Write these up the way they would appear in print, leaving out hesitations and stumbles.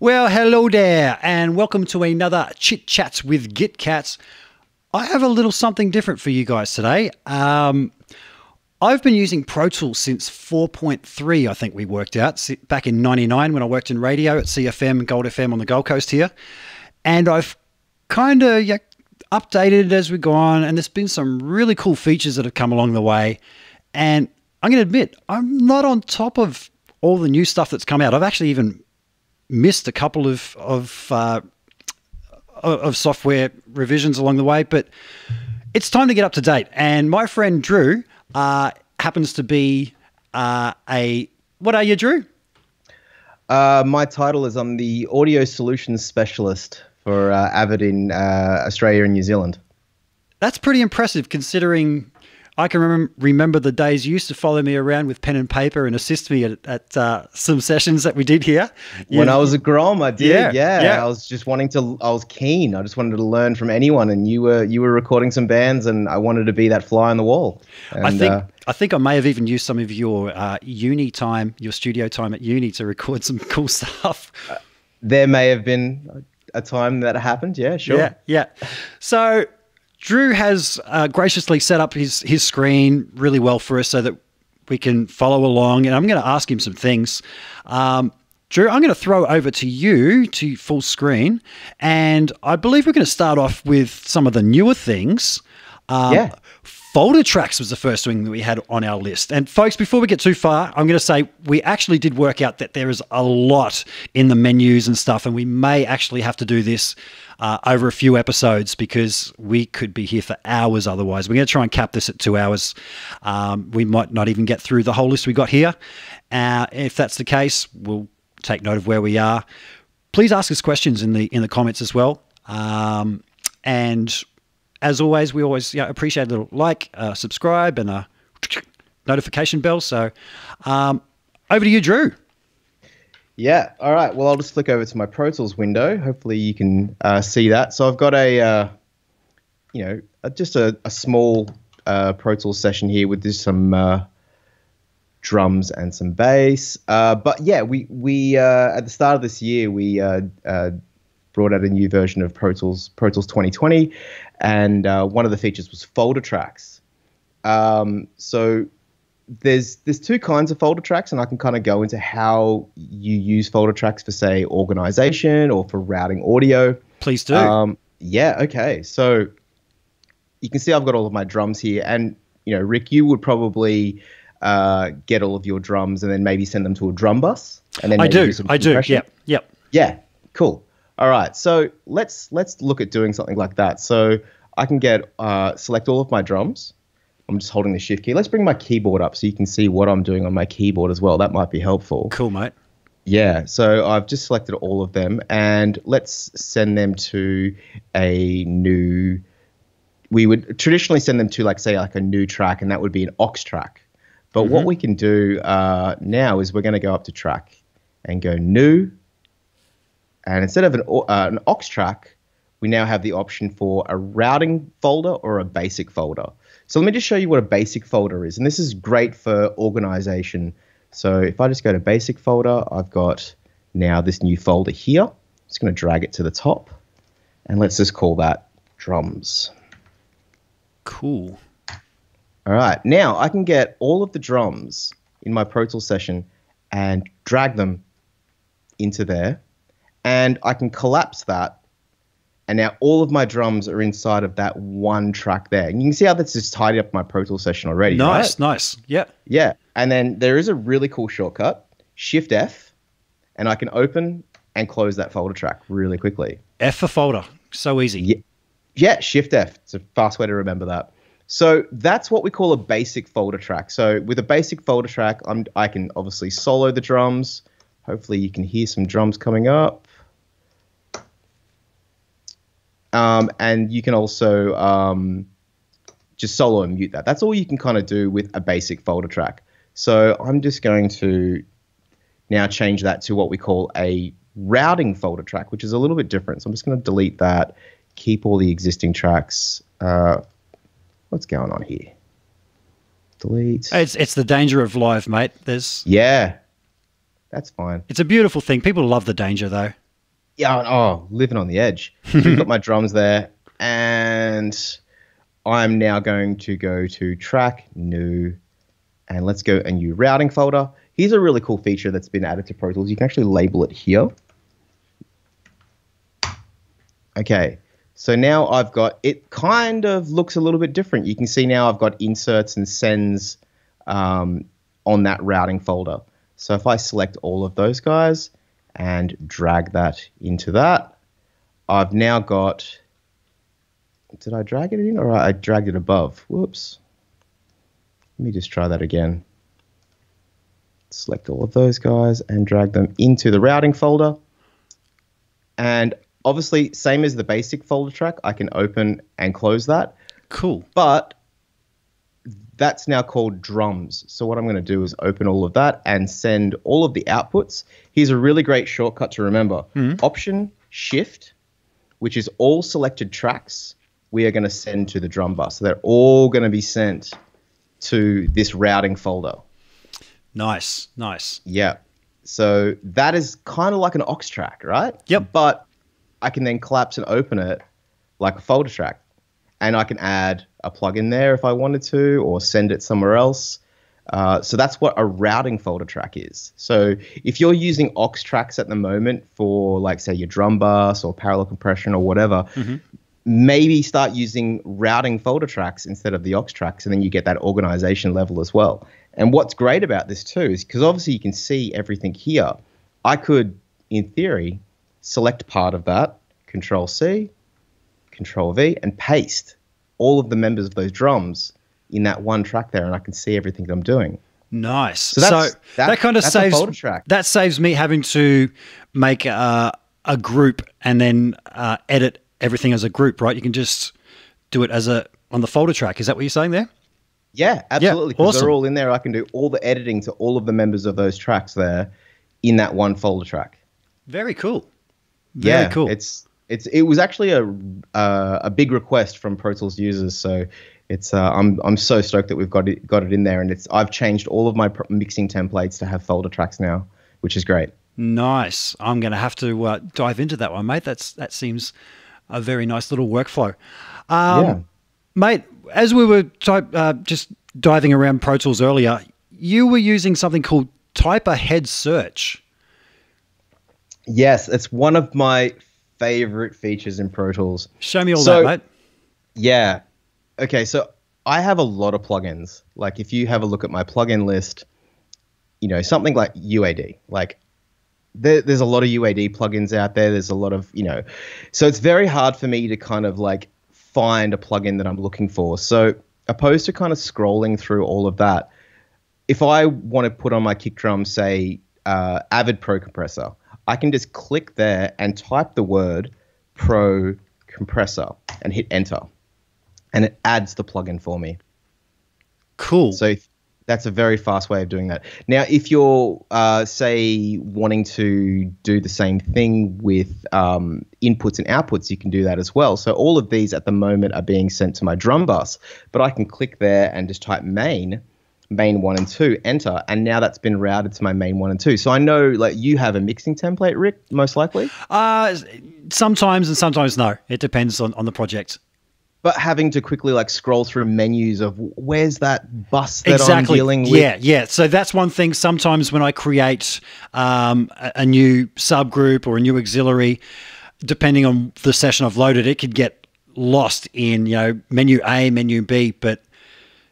Well, hello there, and welcome to another Chit Chats with Git Cats. I have a little something different for you guys today. I've been using Pro Tools since 4.3, I think we worked out, back in 99 when I worked in radio at CFM, Gold FM on the Gold Coast here. And I've kind of updated it as we've gone, and there's been some really cool features that have come along the way. And I'm going to admit, I'm not on top of all the new stuff that's come out. I've actually even missed a couple of software revisions along the way, but it's time to get up to date. And my friend Drew happens to be what are you, Drew? My title is I'm the Audio Solutions Specialist for Avid in Australia and New Zealand. That's pretty impressive considering I can remember the days you used to follow me around with pen and paper and assist me at some sessions that we did here. When I was a grom, I did. Yeah. I was keen. I just wanted to learn from anyone. And you were recording some bands, and I wanted to be that fly on the wall. And I think I may have even used some of your uni time, your studio time at uni, to record some cool stuff. There may have been a time that happened. Yeah, sure. Yeah. So Drew has graciously set up his screen really well for us so that we can follow along, and I'm going to ask him some things. Drew, I'm going to throw over to you to full screen, and I believe we're going to start off with some of the newer things. Folder tracks was the first thing that we had on our list. And folks, before we get too far, I'm going to say we actually did work out that there is a lot in the menus and stuff, and we may actually have to do this over a few episodes because we could be here for hours otherwise. We're going to try and cap this at 2 hours. We might not even get through the whole list we got here. If that's the case, we'll take note of where we are. Please ask us questions in the comments as well. And as always, we always appreciate a little like, subscribe, and a notification bell. So over to you, Drew. Yeah. All right. Well, I'll just flick over to my Pro Tools window. Hopefully you can see that. So I've got a small Pro Tools session here with just some drums and some bass. But yeah, we at the start of this year, we brought out a new version of Pro Tools 2020. And one of the features was folder tracks. So there's two kinds of folder tracks, and I can kind of go into how you use folder tracks for, say, organization or for routing audio. Please do. Okay. So you can see I've got all of my drums here, and Rick, you would probably get all of your drums and then maybe send them to a drum bus. And then I do. Yep. Yeah. Cool. All right. So let's look at doing something like that. So I can get select all of my drums. I'm just holding the shift key. Let's bring my keyboard up so you can see what I'm doing on my keyboard as well. That might be helpful. Cool, mate. Yeah, so I've just selected all of them, and let's send them to a new – we would traditionally send them to, say, a new track, and that would be an aux track. But what we can do now is we're going to go up to track and go new, and instead of an aux track, we now have the option for a routing folder or a basic folder. So let me just show you what a basic folder is. And this is great for organization. So if I just go to basic folder, I've got now this new folder here. I'm just going to drag it to the top. And let's just call that drums. Cool. All right. Now I can get all of the drums in my Pro Tools session and drag them into there. And I can collapse that. And now all of my drums are inside of that one track there. And you can see how that's just tidied up my Pro Tools session already. Nice. Yeah. And then there is a really cool shortcut, Shift F, and I can open and close that folder track really quickly. F for folder. So easy. Yeah, Shift F. It's a fast way to remember that. So that's what we call a basic folder track. So with a basic folder track, I can obviously solo the drums. Hopefully you can hear some drums coming up. And you can also just solo and mute that. That's all you can kind of do with a basic folder track. So I'm just going to now change that to what we call a routing folder track, which is a little bit different. So I'm just going to delete that, keep all the existing tracks. What's going on here? Delete. It's the danger of live, mate. That's fine. It's a beautiful thing. People love the danger, though. Yeah, oh, living on the edge. Got my drums there, and I'm now going to go to track, new, and let's go a new routing folder. Here's a really cool feature that's been added to Pro Tools. You can actually label it here. Okay, so now I've got, it kind of looks a little bit different. You can see now I've got inserts and sends on that routing folder. So if I select all of those guys and drag that into that, I've now got, did I drag it in or I dragged it above? Whoops. Let me just try that again. Select all of those guys and drag them into the routing folder. And obviously, same as the basic folder track, I can open and close that. Cool. But that's now called drums. So what I'm going to do is open all of that and send all of the outputs. Here's a really great shortcut to remember. Option Shift, which is all selected tracks we are going to send to the drum bus. So they're all going to be sent to this routing folder. Nice, nice. Yeah. So that is kind of like an aux track, right? Yep. But I can then collapse and open it like a folder track. And I can add a plugin there if I wanted to, or send it somewhere else. So that's what a routing folder track is. So if you're using aux tracks at the moment for, like, say, your drum bus or parallel compression or whatever, maybe start using routing folder tracks instead of the aux tracks, and then you get that organization level as well. And what's great about this too is because obviously you can see everything here. I could, in theory, select part of that, Control C, Control V, and paste all of the members of those drums in that one track there, and I can see everything that I'm doing. Nice. So, that kind of saves a folder track. That saves me having to make a group and then edit everything as a group, right? You can just do it as on the folder track. Is that what you're saying there? Yeah, absolutely. Because they're all in there. I can do all the editing to all of the members of those tracks there in that one folder track. Very cool. Very cool. It was actually a big request from Pro Tools users, so it's I'm so stoked that we've got it in there, and I've changed all of my mixing templates to have folder tracks now, which is great. Nice. I'm going to have to dive into that one, mate. That seems a very nice little workflow, mate. As we were just diving around Pro Tools earlier, you were using something called Type Ahead Search. Yes, it's one of my favorite features in Pro Tools. Show me all that, mate. Yeah. Okay, so I have a lot of plugins. Like, if you have a look at my plugin list, you know, something like UAD. Like, there's a lot of UAD plugins out there. There's a lot of, you know. So it's very hard for me to kind of, like, find a plugin that I'm looking for. So opposed to kind of scrolling through all of that, if I want to put on my kick drum, say, Avid Pro Compressor, I can just click there and type the word Pro Compressor and hit enter, and it adds the plugin for me. Cool. So that's a very fast way of doing that. Now, if you're, say, wanting to do the same thing with inputs and outputs, you can do that as well. So all of these at the moment are being sent to my drum bus, but I can click there and just type main 1 and 2, enter, and now that's been routed to my main 1 and 2. So I know, like, you have a mixing template, Rick, most likely? Sometimes and sometimes no. It depends on the project. But having to quickly, like, scroll through menus of where's that bus that I'm dealing with. Yeah. So that's one thing. Sometimes when I create a new subgroup or a new auxiliary, depending on the session I've loaded, it could get lost in, you know, menu A, menu B. But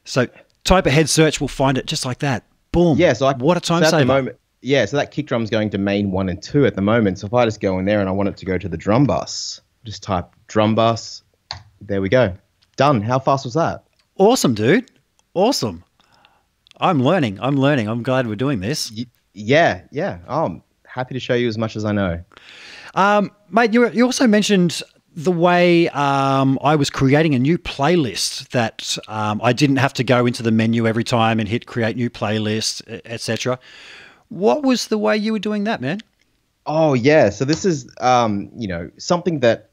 so Type Ahead Search will find it just like that. Boom. Yeah, so what a time saver. At the moment, yeah, so that kick drum's going to main 1 and 2 at the moment. So if I just go in there and I want it to go to the drum bus, just type drum bus. There we go. Done. How fast was that? Awesome, dude. Awesome. I'm learning. I'm glad we're doing this. Yeah. Oh, I'm happy to show you as much as I know. Mate, you also mentioned the way I was creating a new playlist that I didn't have to go into the menu every time and hit create new playlist, etc. What was the way you were doing that, man? Oh, yeah. So this is, you know, something that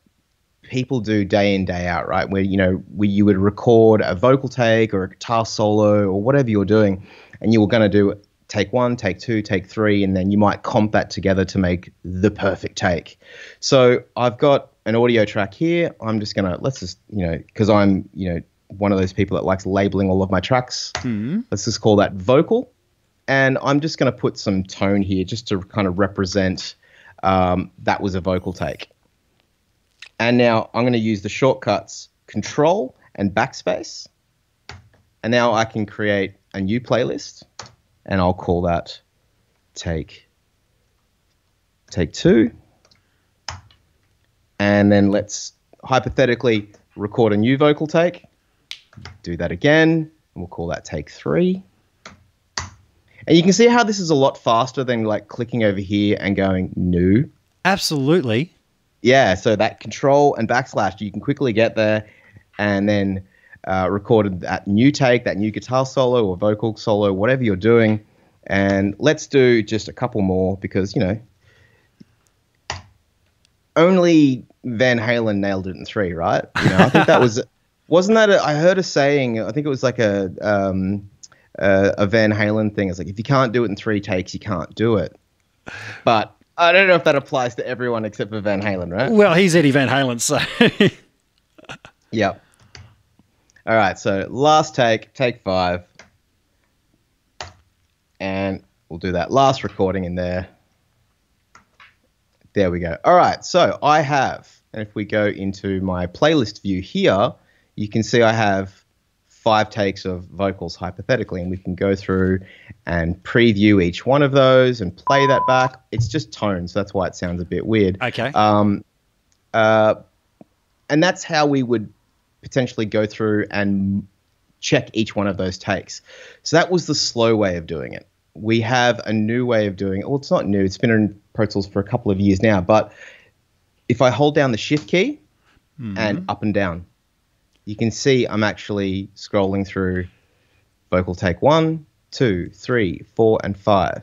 people do day in, day out, right? Where, you know, you would record a vocal take or a guitar solo or whatever you're doing, and you were going to do take one, take two, take three, and then you might comp that together to make the perfect take. So I've got an audio track here. I'm just going to, let's just, you know, because I'm, you know, one of those people that likes labeling all of my tracks. Let's just call that vocal. And I'm just going to put some tone here just to kind of represent that was a vocal take. And now I'm going to use the shortcuts Control and Backspace. And now I can create a new playlist, and I'll call that take two. And then let's hypothetically record a new vocal take. Do that again, and we'll call that take three. And you can see how this is a lot faster than like clicking over here and going new. Absolutely. Yeah, so that Control and backslash, you can quickly get there and then recorded that new take, that new guitar solo or vocal solo, whatever you're doing. And let's do just a couple more because, you know, only Van Halen nailed it in three, right? You know, I think that was, wasn't that, I heard a saying, I think it was like a Van Halen thing. It's like, if you can't do it in three takes, you can't do it. But I don't know if that applies to everyone except for Van Halen, right? Well, he's Eddie Van Halen, so. Yeah. All right, so last take, take five. And we'll do that last recording in there. There we go. All right, so I have, and if we go into my playlist view here, you can see I have 5 takes of vocals hypothetically, and we can go through and preview each one of those and play that back. It's just tone, so that's why it sounds a bit weird. Okay. And that's how we would potentially go through and check each one of those takes. So that was the slow way of doing it. We have a new way of doing it. Well, it's not new. It's been in Pro Tools for a couple of years now. But if I hold down the Shift key and up and down, you can see I'm actually scrolling through vocal take 1, 2, 3, 4, and 5.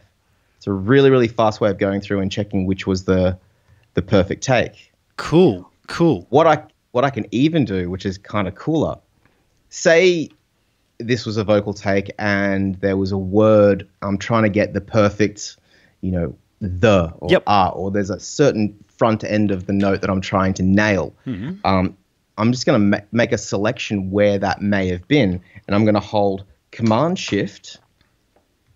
It's a really, really fast way of going through and checking which was the perfect take. Cool, cool. What I can even do, which is kind of cooler, say this was a vocal take and there was a word, I'm trying to get the perfect, you know, the or ah, or there's a certain front end of the note that I'm trying to nail. I'm just going to make a selection where that may have been, and I'm going to hold Command-Shift,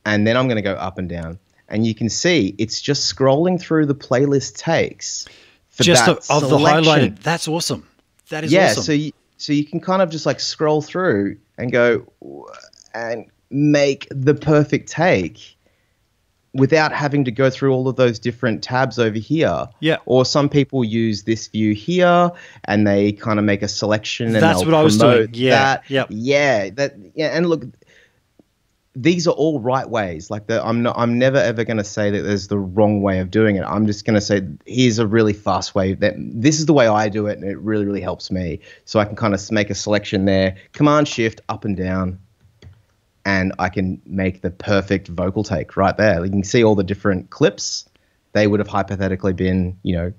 and then I'm going to go up and down. And you can see it's just scrolling through the playlist takes for just that of the highlighted. That's awesome. That is awesome. Yeah, so you can kind of just like scroll through and go and make the perfect take without having to go through all of those different tabs over here. Yeah. Or some people use this view here and they kind of make a selection. And that's what I was doing. Yeah. Yeah. Yeah. That. Yeah. And look, these are all right ways. Like I'm never ever going to say that there's the wrong way of doing it. I'm just going to say here's a really fast way that this is the way I do it, and it really, really helps me. So I can kind of make a selection there, Command Shift up and down, and I can make the perfect vocal take right there. You can see all the different clips. They would have hypothetically been, you know,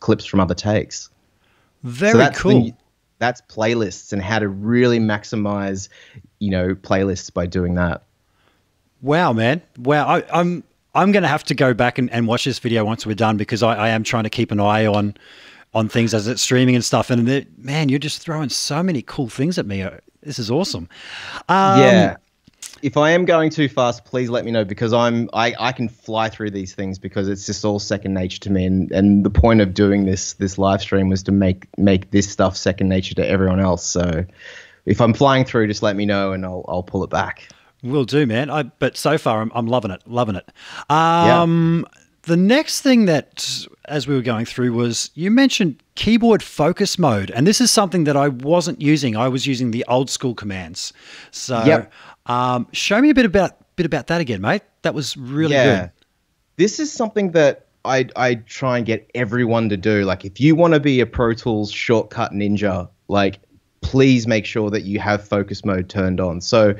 clips from other takes. Very so that's cool. That's playlists and how to really maximize, you know, playlists by doing that. Wow, man. Wow. I'm going to have to go back and watch this video once we're done, because I am trying to keep an eye on things as it's streaming and stuff. And man, you're just throwing so many cool things at me. This is awesome. Yeah. If I am going too fast, please let me know, because I can fly through these things because it's just all second nature to me. And the point of doing this live stream was to make this stuff second nature to everyone else. So if I'm flying through, just let me know and I'll pull it back. Will do, man. But so far I'm loving it, loving it. Yeah. The next thing that, as we were going through, was you mentioned keyboard focus mode, and this is something that I wasn't using. I was using the old school commands. So yep. Show me a bit about that again, mate. That was really good. This is something that I try and get everyone to do. Like, if you want to be a Pro Tools shortcut ninja, like, please make sure that you have focus mode turned on. So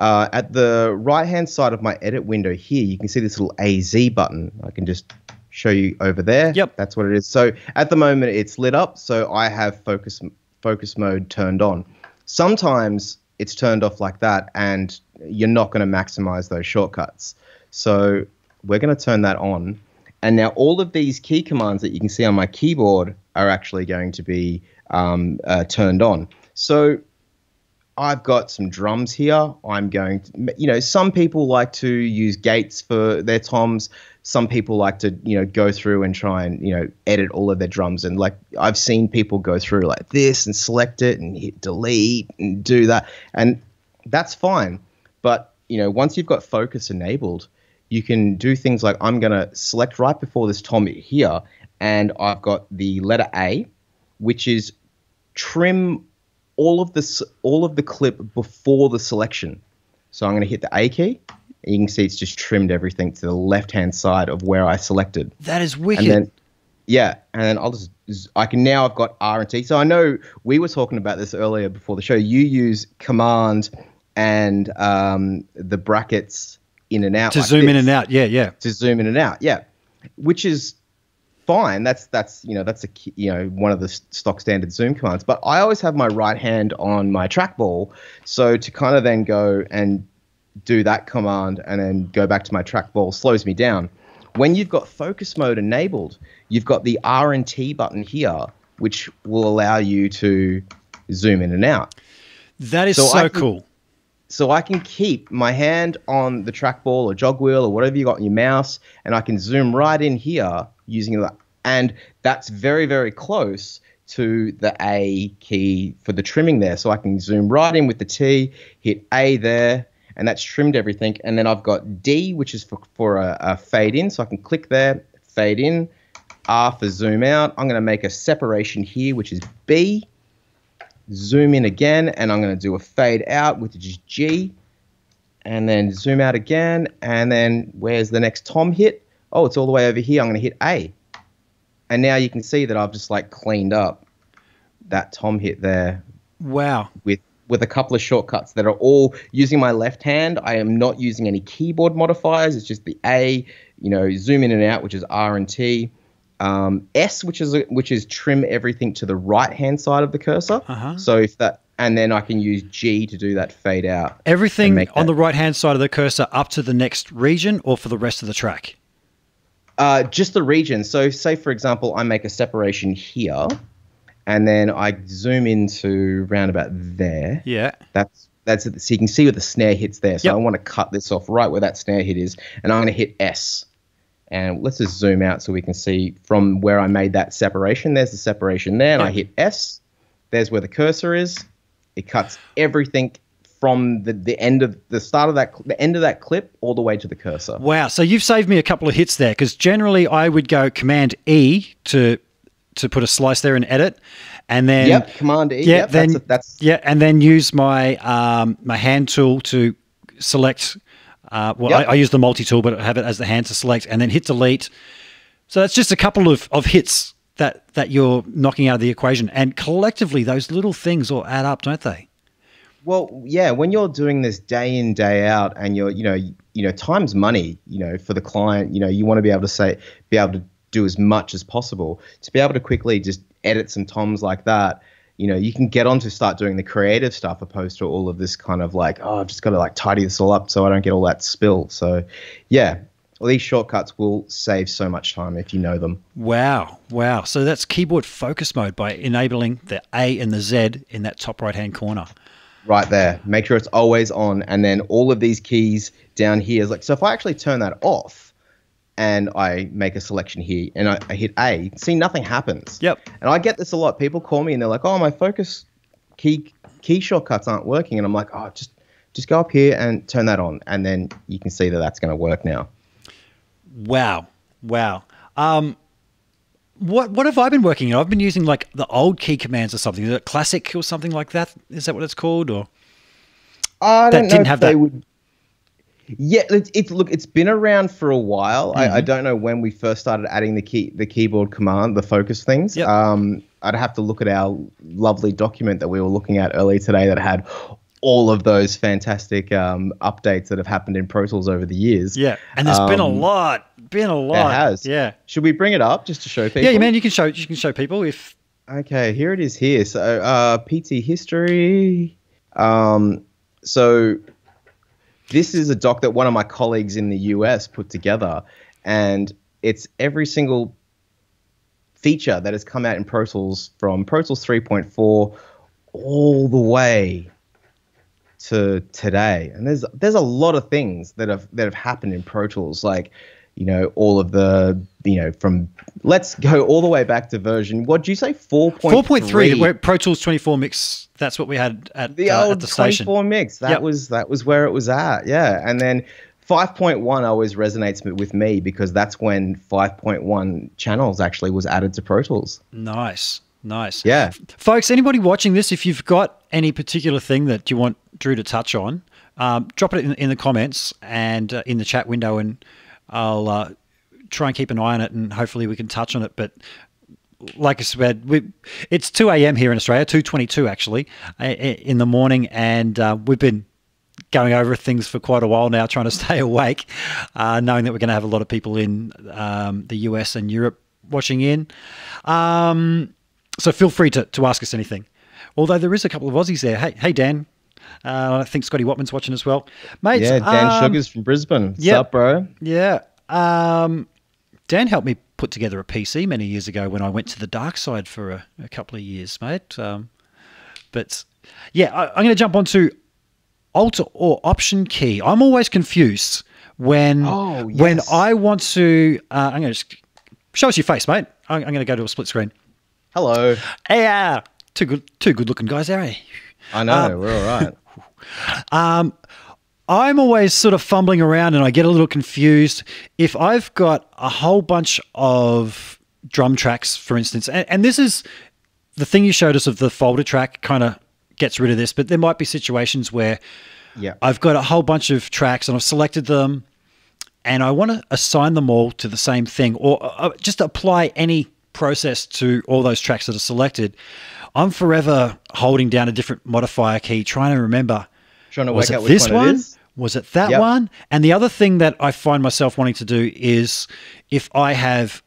at the right-hand side of my edit window here, you can see this little AZ button. I can just show you over there. Yep. That's what it is. So at the moment, it's lit up, so I have focus mode turned on. Sometimes it's turned off like that, and you're not going to maximize those shortcuts. So we're going to turn that on. And now all of these key commands that you can see on my keyboard are actually going to be turned on. So I've got some drums here. I'm going to, you know, some people like to use gates for their toms. Some people like to, you know, go through and try and, you know, edit all of their drums. And like I've seen people go through like this and select it and hit delete and do that. And that's fine. But, you know, once you've got focus enabled, you can do things like I'm going to select right before this tom here. And I've got the letter A, which is trim all of the clip before the selection. So I'm going to hit the A key. And you can see it's just trimmed everything to the left-hand side of where I selected. That is wicked. And then, yeah, and then I've got R and T. So I know we were talking about this earlier before the show. You use command and the brackets in and out. To like zoom this. In and out, yeah. To zoom in and out, yeah, which is fine. That's one of the stock standard zoom commands. But I always have my right hand on my trackball, so to kind of then go and do that command and then go back to my trackball slows me down. When you've got focus mode enabled, you've got the R and T button here, which will allow you to zoom in and out. That is so cool. So I can keep my hand on the trackball or jog wheel or whatever you got on your mouse, and I can zoom right in here using that. And that's very, very close to the A key for the trimming there. So I can zoom right in with the T, hit A there, and that's trimmed everything. And then I've got D, which is for a fade in. So I can click there, fade in, R for zoom out. I'm going to make a separation here, which is B. Zoom in again, and I'm going to do a fade out, which is G. And then zoom out again, and then where's the next tom hit? Oh, it's all the way over here. I'm going to hit A. And now you can see that I've just like cleaned up that tom hit there. Wow. With a couple of shortcuts that are all using my left hand. I am not using any keyboard modifiers. It's just the A, you know, zoom in and out, which is R and T. S, which is trim everything to the right-hand side of the cursor. Uh-huh. So if that, and then I can use G to do that fade out. Everything on the right-hand side of the cursor up to the next region or for the rest of the track? Just the region. So say, for example, I make a separation here. And then I zoom into round about there. Yeah. That's it. So you can see where the snare hits there. So yep. I want to cut this off right where that snare hit is. And I'm going to hit S. And let's just zoom out so we can see from where I made that separation. There's the separation there. And yep. I hit S. There's where the cursor is. It cuts everything from the end of the start of that, the end of that clip all the way to the cursor. Wow. So you've saved me a couple of hits there, because generally I would go Command E to put a slice there and edit, and then Command E. Yeah, then and then use my my hand tool to select. I use the multi tool, but I have it as the hand to select, and then hit delete. So that's just a couple of hits that you're knocking out of the equation, and collectively those little things all add up, don't they? Well, yeah. When you're doing this day in, day out, and you're time's money, for the client, you want to be able to do as much as possible. To be able to quickly just edit some toms like that, you can get on to start doing the creative stuff, opposed to all of this kind of like, oh, I've just got to like tidy this all up so I don't get all that spill. So yeah, all these shortcuts will save so much time if you know them. Wow. So that's keyboard focus mode by enabling the A and the Z in that top right-hand corner. Right there. Make sure it's always on. And then all of these keys down here is like, so if I actually turn that off, and I make a selection here, and I hit A, see, nothing happens. Yep. And I get this a lot. People call me, and they're like, oh, my focus key shortcuts aren't working. And I'm like, oh, just go up here and turn that on. And then you can see that that's going to work now. Wow. What have I been working on? I've been using, like, the old key commands or something. Is it Classic or something like that? Is that what it's called? Or I don't know didn't have if they that. Would Yeah, it's been around for a while. Mm-hmm. I don't know when we first started adding the keyboard command, the focus things. Yep. I'd have to look at our lovely document that we were looking at earlier today that had all of those fantastic updates that have happened in Pro Tools over the years. Yeah, and there's been a lot. It has. Yeah. Should we bring it up just to show people? Yeah, man, you can show people if. Okay, here it is. Here, so PT history. So. This is a doc that one of my colleagues in the US put together, and it's every single feature that has come out in Pro Tools from Pro Tools 3.4 all the way to today. And there's a lot of things that have happened in Pro Tools, like, you know, all of the, you know, from, let's go all the way back to version, what do you say, 4.3, where Pro Tools 24 mix, that's what we had at the old at the 24 station. Mix that yep. that was where it was at, yeah. And then 5.1 always resonates with me because that's when 5.1 channels actually was added to Pro Tools. Nice. Yeah. Folks, anybody watching this, if you've got any particular thing that you want Drew to touch on, drop it in the comments and in the chat window, and I'll try and keep an eye on it, and hopefully we can touch on it. But like I said, it's 2 a.m. here in Australia, 2:22 actually, in the morning, and we've been going over things for quite a while now, trying to stay awake, knowing that we're going to have a lot of people in the US and Europe watching in. So feel free to ask us anything. Although there is a couple of Aussies there. Hey Dan. I think Scotty Watman's watching as well. Mates, yeah, Dan Sugars from Brisbane. What's up, bro? Yeah. Dan helped me put together a PC many years ago when I went to the dark side for a couple of years, mate. But, yeah, I'm going to jump onto Alt or Option key. I'm always confused when I want to I'm going to just show us your face, mate. I'm going to go to a split screen. Hello. Yeah, two good looking guys there, eh? I know, we're all right. I'm always sort of fumbling around, and I get a little confused if I've got a whole bunch of drum tracks, for instance, and this is the thing you showed us of the folder track kind of gets rid of this, but there might be situations where I've got a whole bunch of tracks and I've selected them and I want to assign them all to the same thing, or just apply any process to all those tracks that are selected. I'm forever holding down a different modifier key, trying to remember. Trying to work out which one it is. Was it that one? And the other thing that I find myself wanting to do is if I have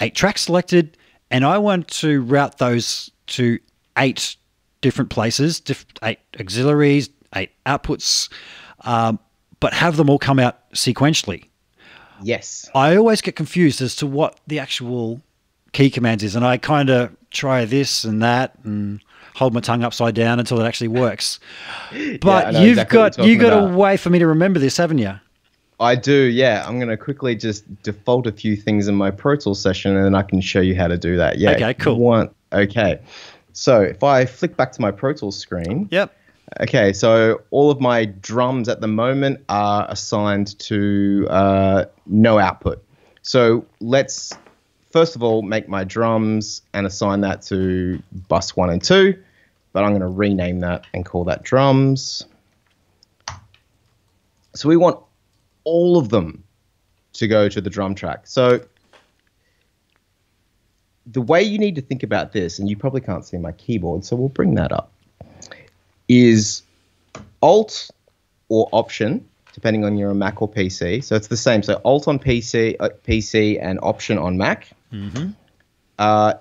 8 tracks selected and I want to route those to 8 different places, 8 auxiliaries, 8 outputs, but have them all come out sequentially. Yes. I always get confused as to what the actual key commands is, and I kind of try this and that and hold my tongue upside down until it actually works. But yeah, you've got a way for me to remember this, haven't you? I do, yeah. I'm going to quickly just default a few things in my Pro Tools session, and then I can show you how to do that. Yeah. Okay, cool. Okay. So if I flick back to my Pro Tools screen. Yep. Okay, so all of my drums at the moment are assigned to no output. So let's first of all, make my drums and assign that to bus 1 and 2, but I'm going to rename that and call that drums. So we want all of them to go to the drum track. So the way you need to think about this, and you probably can't see my keyboard, so we'll bring that up, is Alt or Option, depending on your Mac or PC. So it's the same. So Alt on PC and Option on Mac. Mm-hmm.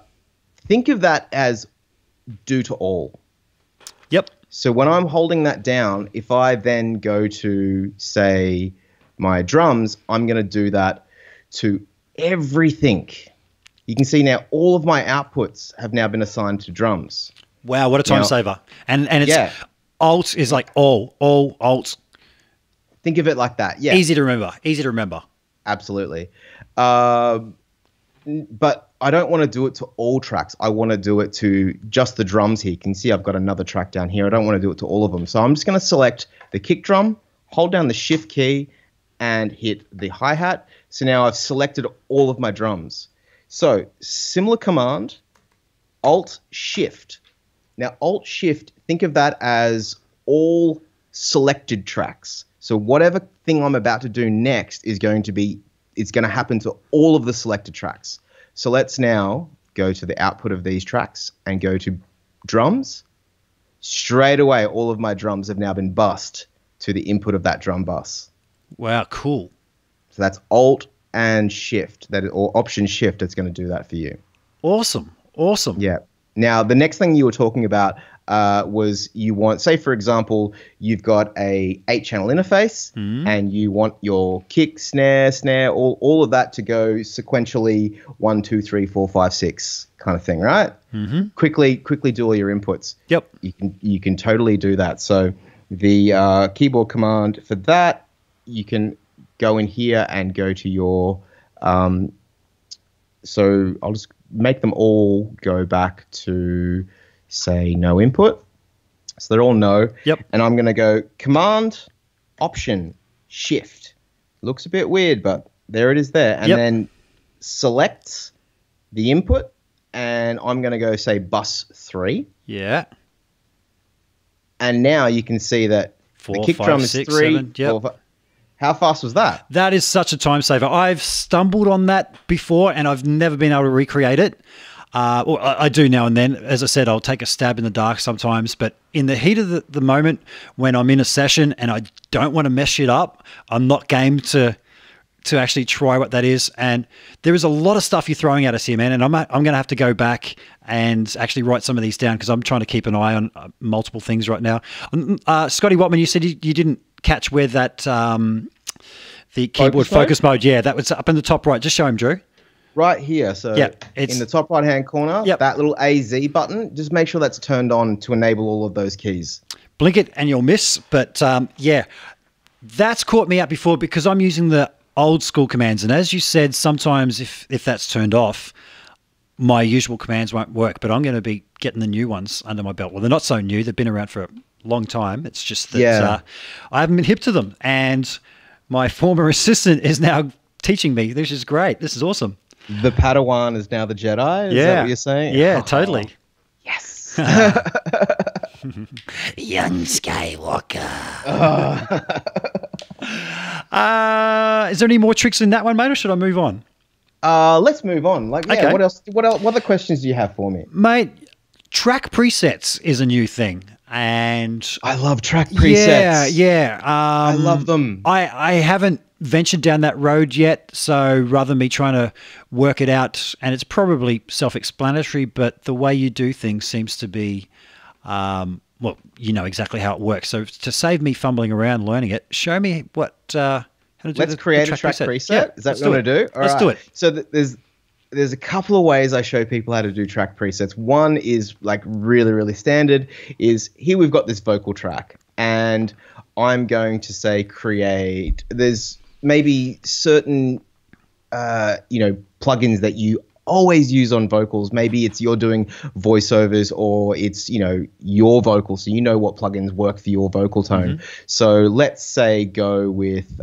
Think of that as do to all. Yep. So when I'm holding that down, if I then go to, say, my drums, I'm going to do that to everything. You can see now all of my outputs have now been assigned to drums. Wow, what a time saver. And it's Alt is like all, Alt. Think of it like that. Yeah. Easy to remember. Absolutely. But I don't want to do it to all tracks. I want to do it to just the drums here. You can see I've got another track down here. I don't want to do it to all of them. So I'm just going to select the kick drum, hold down the shift key, and hit the hi-hat. So now I've selected all of my drums. So similar command, Alt-Shift. Now Alt-Shift, think of that as all selected tracks. So whatever thing I'm about to do next is going to be, it's going to happen to all of the selected tracks. So let's now go to the output of these tracks and go to drums. Straight away, all of my drums have now been bussed to the input of that drum bus. Wow, cool. So that's Alt and Shift, or Option Shift, that's going to do that for you. Awesome. Yeah. Now, the next thing you were talking about was you want, say for example, you've got a 8-channel interface and you want your kick, snare, all of that to go sequentially 1, 2, 3, 4, 5, 6 kind of thing, right? Quickly do all your inputs. Yep. You can totally do that. So the keyboard command for that, you can go in here and go to your so I'll just make them all go back to say no input. So they're all no. Yep. And I'm going to go command, option, shift. Looks a bit weird, but there it is there. And then select the input. And I'm going to go say bus 3. Yeah. And now you can see that the kick drum is 3. How fast was that? That is such a time saver. I've stumbled on that before, and I've never been able to recreate it. Well, I do now and then. As I said, I'll take a stab in the dark sometimes, but in the heat of the moment when I'm in a session and I don't want to mess it up, I'm not game to actually try what that is. And there is a lot of stuff you're throwing at us here, man, and I'm going to have to go back and actually write some of these down because I'm trying to keep an eye on multiple things right now. Scotty Watman, you said you didn't catch where that the keyboard focus mode. Yeah, that was up in the top right. Just show him, Drew. Right here. So it's in the top right-hand corner, that little AZ button, just make sure that's turned on to enable all of those keys. Blink it and you'll miss. But, yeah, that's caught me out before because I'm using the old school commands. And as you said, sometimes if that's turned off, my usual commands won't work. But I'm going to be getting the new ones under my belt. Well, they're not so new. They've been around for a long time. It's just that I haven't been hip to them. And my former assistant is now teaching me. This is great. This is awesome. The Padawan is now the Jedi? Is that what you're saying? Yeah, totally. Yes. Young Skywalker. Is there any more tricks in that one, mate, or should I move on? Let's move on. Like, yeah, okay. What other questions do you have for me? Mate, track presets is a new thing. And I love track presets. Yeah. I love them. I haven't ventured down that road yet, so rather than me trying to work it out, and it's probably self-explanatory, but the way you do things seems to be, well, you know exactly how it works. So to save me fumbling around learning it, show me what how to do. Let's create a track preset. Yeah, is that what I do? All right. Do it. So there's a couple of ways I show people how to do track presets. One is like really standard. Is here we've got this vocal track, and I'm going to say create. There's maybe certain plugins that you always use on vocals. Maybe it's you're doing voiceovers, or it's your vocal, so what plugins work for your vocal tone. So let's say go with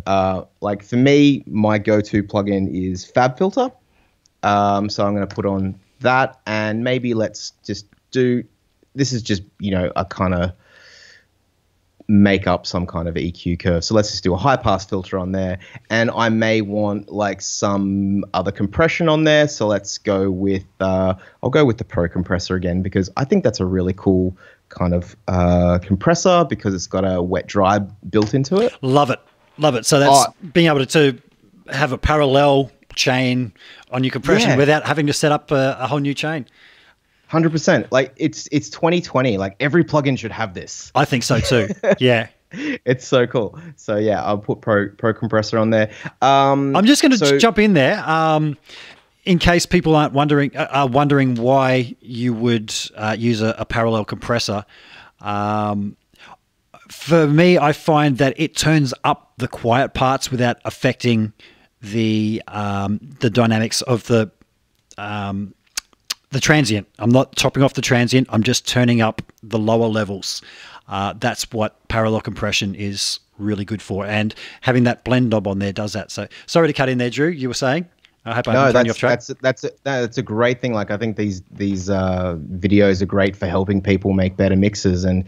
like for me, my go-to plugin is FabFilter. So I'm going to put on that, and maybe let's just do this is just a kind of make up some kind of EQ curve. So let's just do a high pass filter on there, and I may want like some other compression on there. So let's go with I'll go with the Pro Compressor again, because I think that's a really cool kind of compressor because it's got a wet dry built into it. Love it. So that's being able to have a parallel chain on your compression without having to set up a whole new chain. 100%. Like it's 2020. Like every plugin should have this. I think so too. Yeah. It's so cool. So yeah, I'll put Pro Compressor on there. I'm just going to jump in there. In case people aren't wondering, are wondering why you would use a parallel compressor. For me, I find that it turns up the quiet parts without affecting the dynamics of the transient. I'm not topping off the transient. I'm just turning up the lower levels. That's what parallel compression is really good for. And having that blend knob on there does that. So sorry to cut in there, Drew. You were saying? I hope I haven't turned you off track. That's a great thing. Like I think these videos are great for helping people make better mixes, and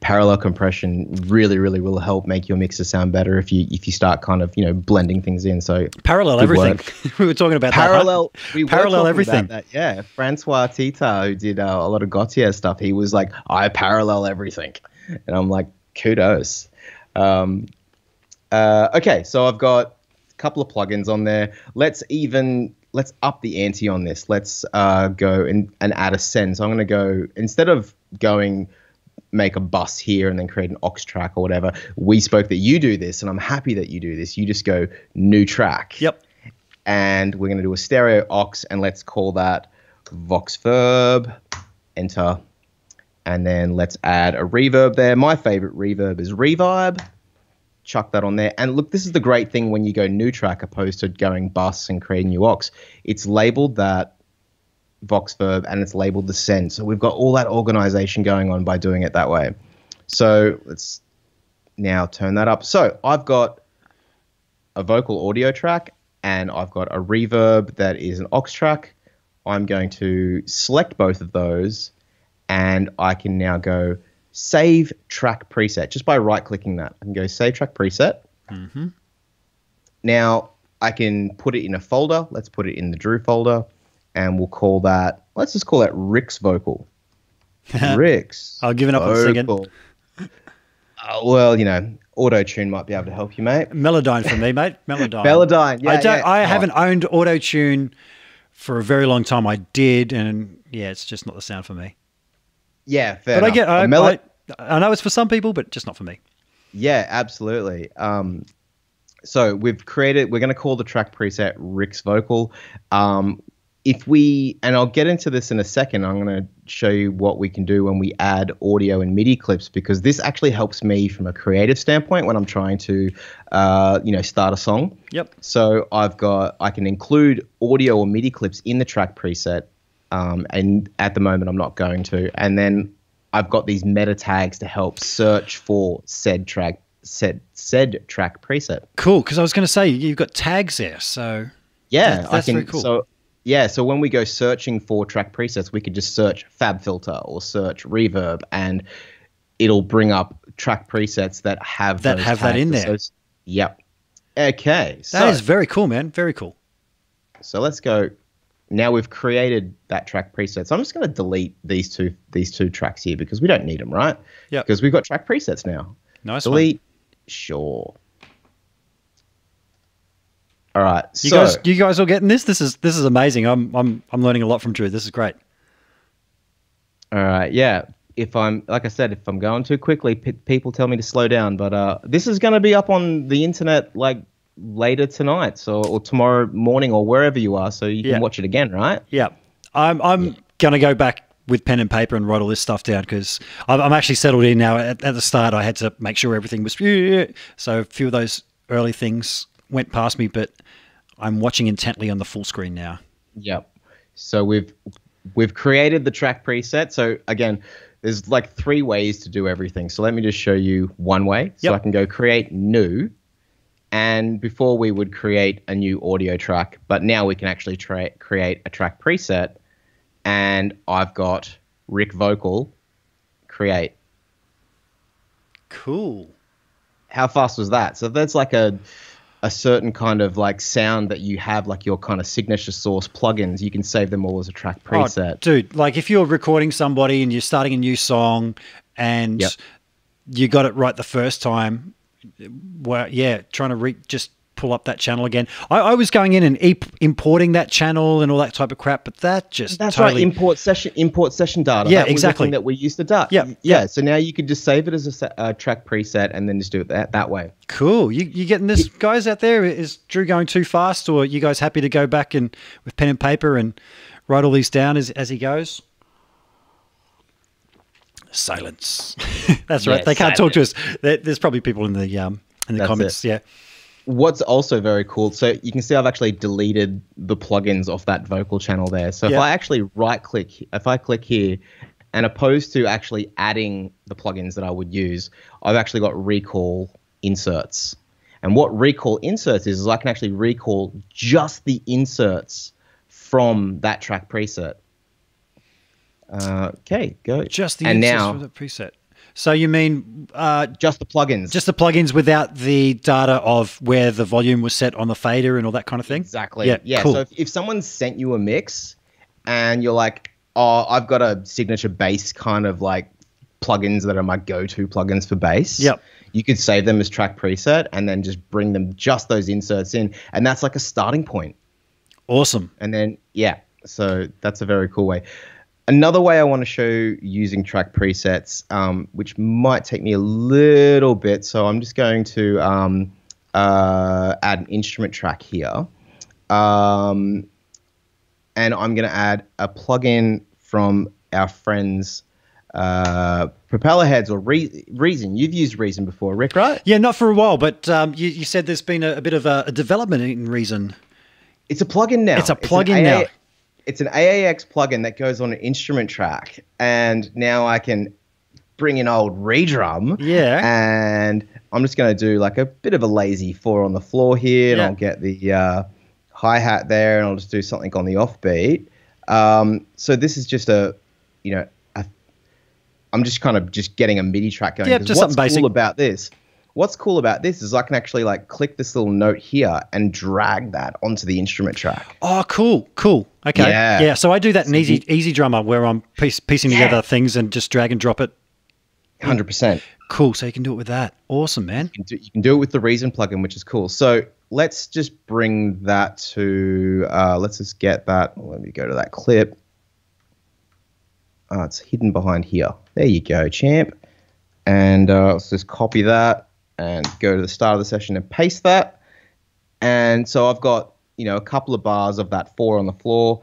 parallel compression really will help make your mixer sound better if you start kind of blending things in. So parallel everything. We were talking about parallel. That, huh? Parallel everything. Yeah, Francois Tita, who did a lot of Gautier stuff, he was like, I parallel everything, and I'm like, kudos. Okay, so I've got a couple of plugins on there. Let's even let's up the ante on this. Let's go and add a send. So I'm going to go, instead of going make a bus here and then create an aux track or whatever, we spoke that you do this, and I'm happy that you do this. You just go new track. Yep. And we're going to do a stereo aux, and let's call that Vox Verb, enter. And then let's add a reverb there. My favorite reverb is Revibe. Chuck that on there. And look, this is the great thing when you go new track opposed to going bus and creating new aux. It's labeled that Vox Verb and it's labeled the send. So we've got all that organization going on by doing it that way. So let's now turn that up. So I've got a vocal audio track and I've got a reverb that is an aux track. I'm going to select both of those and I can now go save track preset just by right-clicking that. I can go save track preset. Mm-hmm. Now I can put it in a folder. Let's put it in the Drew folder, and we'll call that. Let's just call that Rick's vocal. Rick's. I'll give it up vocal. In a second. Well, you know, Auto-Tune might be able to help you, mate. Melodyne for me, mate. Melodyne. Melodyne. Yeah, I haven't owned Auto-Tune for a very long time. I did, and yeah, it's just not the sound for me. Yeah, fair. But enough. I know it's for some people, but just not for me. Yeah, absolutely. So we're going to call the track preset Rick's vocal. And I'll get into this in a second. I'm going to show you what we can do when we add audio and MIDI clips, because this actually helps me from a creative standpoint when I'm trying to, start a song. Yep. So I can include audio or MIDI clips in the track preset. And at the moment I'm not going to. And then I've got these meta tags to help search for said track preset. Cool, because I was going to say you've got tags there, so yeah, that's very cool. So yeah, so when we go searching for track presets, we could just search FabFilter or search Reverb, and it'll bring up track presets that have that in there. Yep. Okay, that is very cool, man. Very cool. So let's go. Now we've created that track preset. So I'm just going to delete these two tracks here because we don't need them, right? Yeah. Because we've got track presets now. Nice. Delete. One. Sure. All right. You guys all getting this? This is amazing. I'm learning a lot from Drew. This is great. All right. Yeah. If I'm going too quickly, people tell me to slow down. But this is going to be up on the internet later tonight, so or tomorrow morning or wherever you are, so you can watch it again, right? Yeah, I'm gonna go back with pen and paper and write all this stuff down, because I'm actually settled in now. At the start, I had to make sure everything was. So a few of those early things went past me, but I'm watching intently on the full screen now. Yep. So we've created the track preset. So again, there's like three ways to do everything. So let me just show you one way. Yep. So I can go create new. And before we would create a new audio track, but now we can actually create a track preset. And I've got Rick Vocal, create. Cool. How fast was that? So that's like a certain kind of like sound that you have, like your kind of signature source plugins. You can save them all as a track preset. Oh, dude, like if you're recording somebody and you're starting a new song and you got it right the first time, well, yeah, trying to just pull up that channel again. I was going in and importing that channel and all that type of crap, but that's totally... right. Import session data. Yeah, that exactly. Was the thing that we used to do. Yeah. So now you could just save it as a track preset and then just do it that way. Cool. You getting this, guys out there? Is Drew going too fast, or are you guys happy to go back and with pen and paper and write all these down as he goes? Silence. That's right. They can't talk to us. There's probably people in the comments. It. Yeah. What's also very cool. So you can see I've actually deleted the plugins off that vocal channel there. So if I actually click here, and opposed to actually adding the plugins that I would use, I've actually got recall inserts. And what recall inserts is I can actually recall just the inserts from that track preset. Okay, go. Just the inserts for the preset. So you mean just the plugins? Just the plugins without the data of where the volume was set on the fader and all that kind of thing. Exactly. Yeah. Cool. So if someone sent you a mix, and you're like, "Oh, I've got a signature bass kind of like plugins that are my go-to plugins for bass." Yep. You could save them as track preset and then just bring them just those inserts in, and that's like a starting point. Awesome. And then, yeah, so that's a very cool way. Another way I want to show using track presets, which might take me a little bit, so I'm just going to add an instrument track here. And I'm going to add a plugin from our friends Propeller Heads or Reason. You've used Reason before, Rick, right? Yeah, not for a while, but you said there's been a bit of a development in Reason. It's a plugin now. It's a plugin now. It's an AAX plugin that goes on an instrument track, and now I can bring in old Re-Drum. Yeah. And I'm just going to do like a bit of a lazy four on the floor here, and I'll get the hi-hat there, and I'll just do something on the offbeat. So this is just a, you know, I'm just kind of just getting a MIDI track going. Yeah, just something basic. What's cool about this is I can actually like click this little note here and drag that onto the instrument track. Oh, cool, cool. Okay, yeah. So I do that in Easy Drummer where I'm piecing together things and just drag and drop it. 100%. Cool. So you can do it with that. Awesome, man. You can do it with the Reason plugin, which is cool. So let's just bring that to. Let's just get that. Let me go to that clip. It's hidden behind here. There you go, champ. And let's just copy that and go to the start of the session and paste that. And so I've got, you know, a couple of bars of that four on the floor.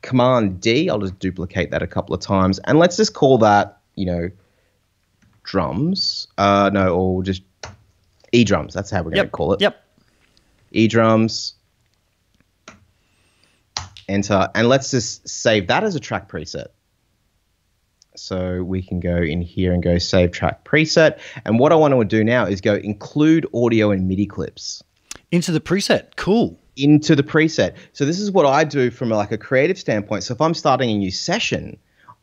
Command D, I'll just duplicate that a couple of times. And let's just call that, you know, drums. No, or just E drums. That's how we're going to call it. Yep. E drums. Enter. And let's just save that as a track preset. So we can go in here and go save track preset. And what I want to do now is go include audio and MIDI clips. Into the preset. Cool. Into the preset. So this is what I do from like a creative standpoint. So if I'm starting a new session,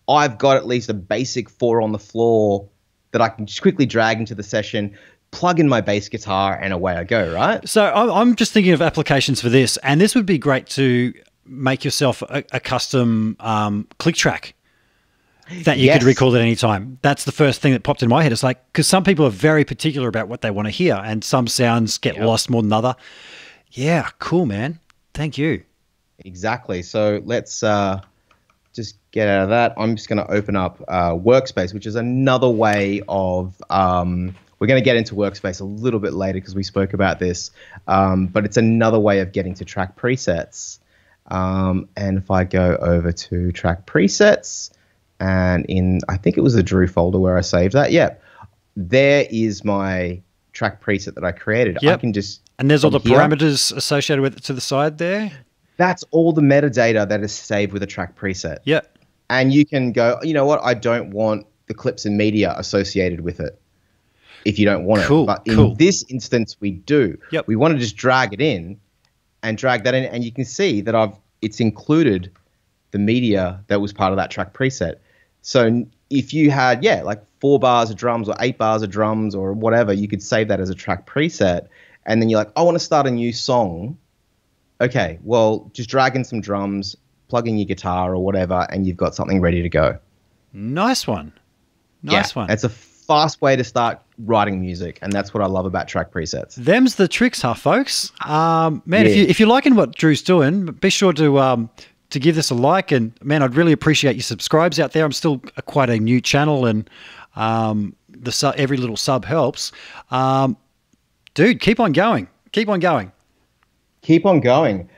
I've got at least a basic four on the floor that I can just quickly drag into the session, plug in my bass guitar, and away I go, right? So I'm just thinking of applications for this. And this would be great to make yourself a custom click track that you could recall at any time. That's the first thing that popped in my head. It's like, because some people are very particular about what they want to hear, and some sounds get lost more than other. Yeah, cool, man. Thank you. Exactly. So let's just get out of that. I'm just going to open up Workspace, which is another way of we're going to get into Workspace a little bit later because we spoke about this, but it's another way of getting to track presets. And if I go over to track presets, and in, I think it was the Drew folder where I saved that. Yep. There is my track preset that I created. Yep. I can just. And there's all the parameters associated with it to the side there. That's all the metadata that is saved with a track preset. Yep. And you can go, you know what? I don't want the clips and media associated with it if you don't want it. But in this instance, we do. Yep. We want to just drag it in and drag that in. And you can see that it's included the media that was part of that track preset. So if you had, like 4 bars of drums or 8 bars of drums or whatever, you could save that as a track preset. And then you're like, I want to start a new song. Okay, well, just drag in some drums, plug in your guitar or whatever, and you've got something ready to go. Nice one. Nice one. It's a fast way to start writing music, and that's what I love about track presets. Them's the tricks, huh, folks? Man, if you're liking what Drew's doing, be sure to give this a like, and man, I'd really appreciate your subscribes out there. I'm still quite a new channel, and every little sub helps. Dude, keep on going. Keep on going. Keep on going.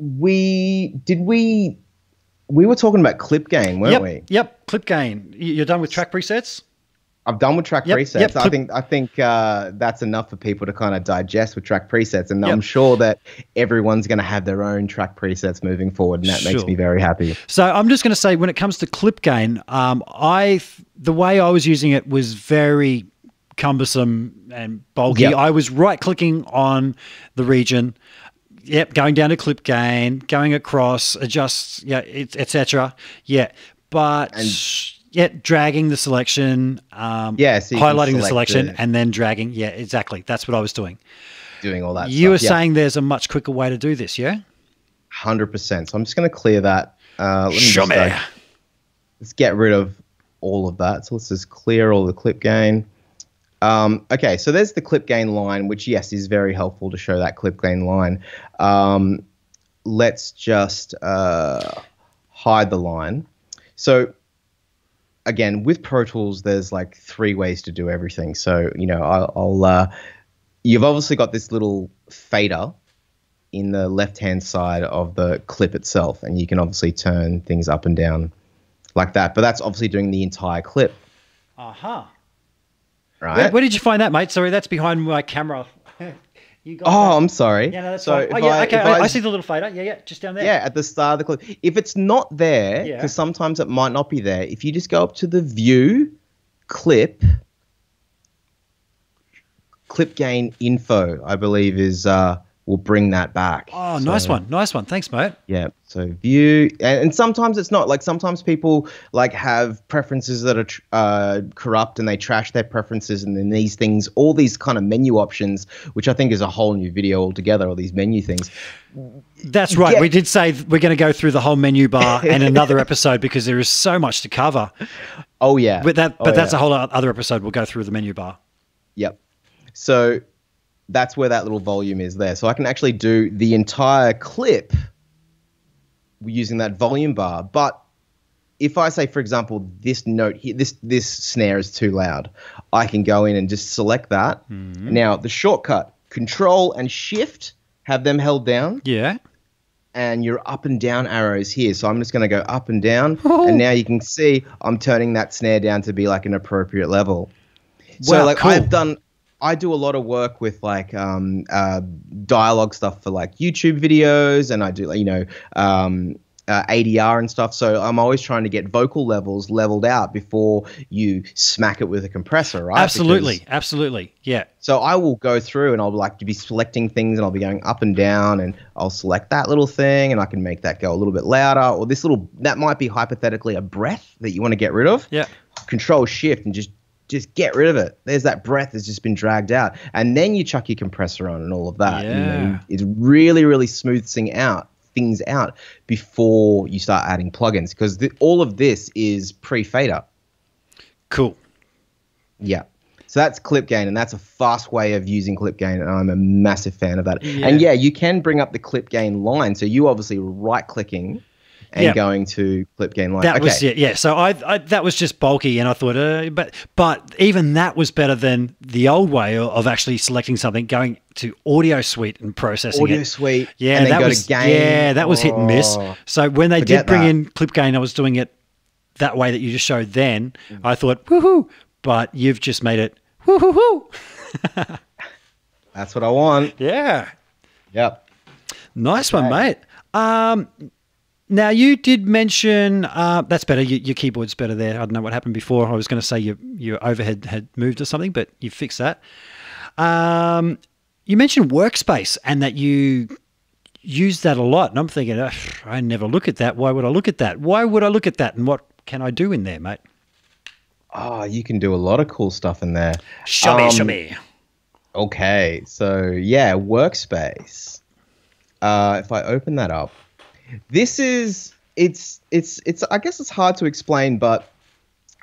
We were talking about clip gain, weren't we? Yep. Clip gain. You're done with track presets? I'm done with track presets. Yep. I think that's enough for people to kind of digest with track presets, and I'm sure that everyone's going to have their own track presets moving forward, and that makes me very happy. So I'm just going to say, when it comes to clip gain, the way I was using it was very cumbersome and bulky. Yep. I was right-clicking on the region, going down to clip gain, going across, adjust, etc. Yeah, dragging the selection, so highlighting the selection, and then dragging. Yeah, exactly. That's what I was doing. Doing all that stuff. You were saying there's a much quicker way to do this, yeah? 100%. So I'm just going to clear that. Let's get rid of all of that. So let's just clear all the clip gain. Okay, so there's the clip gain line, which, yes, is very helpful to show that clip gain line. let's just hide the line. So again, with Pro Tools, there's like three ways to do everything. So, you know, you've obviously got this little fader in the left-hand side of the clip itself, and you can obviously turn things up and down like that. But that's obviously doing the entire clip. Aha. Uh-huh. Right? Where did you find that, mate? Sorry, that's behind my camera. You got that. I'm sorry. Yeah, no, that's so fine. Oh, yeah, okay. I see the little fader. Yeah, yeah, just down there. Yeah, at the start of the clip. If it's not there, because sometimes it might not be there, if you just go up to the view, clip gain info, I believe is will bring that back. Oh, so, nice one. Nice one. Thanks, mate. Yeah. So view, and sometimes it's not, like sometimes people like have preferences that are corrupt and they trash their preferences, and then these things, all these kind of menu options, which I think is a whole new video altogether, all these menu things. That's right. Yeah. We did say we're going to go through the whole menu bar in another episode because there is so much to cover. Oh, yeah. But that's a whole other episode. We'll go through the menu bar. Yep. So that's where that little volume is there. So I can actually do the entire clip using that volume bar. But if I say, for example, this note here, this snare is too loud, I can go in and just select that. Mm-hmm. Now, the shortcut, Control and Shift, have them held down. Yeah. And your up and down arrows here. So I'm just going to go up and down. Oh. And now you can see I'm turning that snare down to be like an appropriate level. Wow, so like cool. I do a lot of work with like dialogue stuff for like YouTube videos, and I do, you know, ADR and stuff. So I'm always trying to get vocal levels leveled out before you smack it with a compressor, right? Absolutely. Because, absolutely. Yeah. So I will go through and I'll like to be selecting things, and I'll be going up and down, and I'll select that little thing and I can make that go a little bit louder, or this little, that might be hypothetically a breath that you want to get rid of. Yeah. Control Shift and just get rid of it. There's that breath that's just been dragged out. And then you chuck your compressor on and all of that. Yeah. You know, it's really, really smoothing out things out before you start adding plugins, because all of this is pre-fader. Cool. Yeah. So that's clip gain, and that's a fast way of using clip gain, and I'm a massive fan of that. Yeah. And, yeah, you can bring up the clip gain line. So you obviously right-clicking and going to clip gain line. That was it, yeah. So I that was just bulky, and I thought, but even that was better than the old way of actually selecting something, going to Audio Suite and processing it. Audio Suite, yeah, and then go to gain. Yeah, that was hit and miss. So when they did bring in clip gain, I was doing it that way that you just showed then. I thought, woohoo, but you've just made it woohoo. That's what I want. Yeah. Yep. Nice one, mate. Now, you did mention that's better. Your keyboard's better there. I don't know what happened before. I was going to say your overhead had moved or something, but you fixed that. You mentioned Workspace and that you use that a lot. And I'm thinking, I never look at that. Why would I look at that? Why would I look at that? And what can I do in there, mate? Oh, you can do a lot of cool stuff in there. Show me. Okay. So, yeah, Workspace. If I open that up. This is it's I guess it's hard to explain, but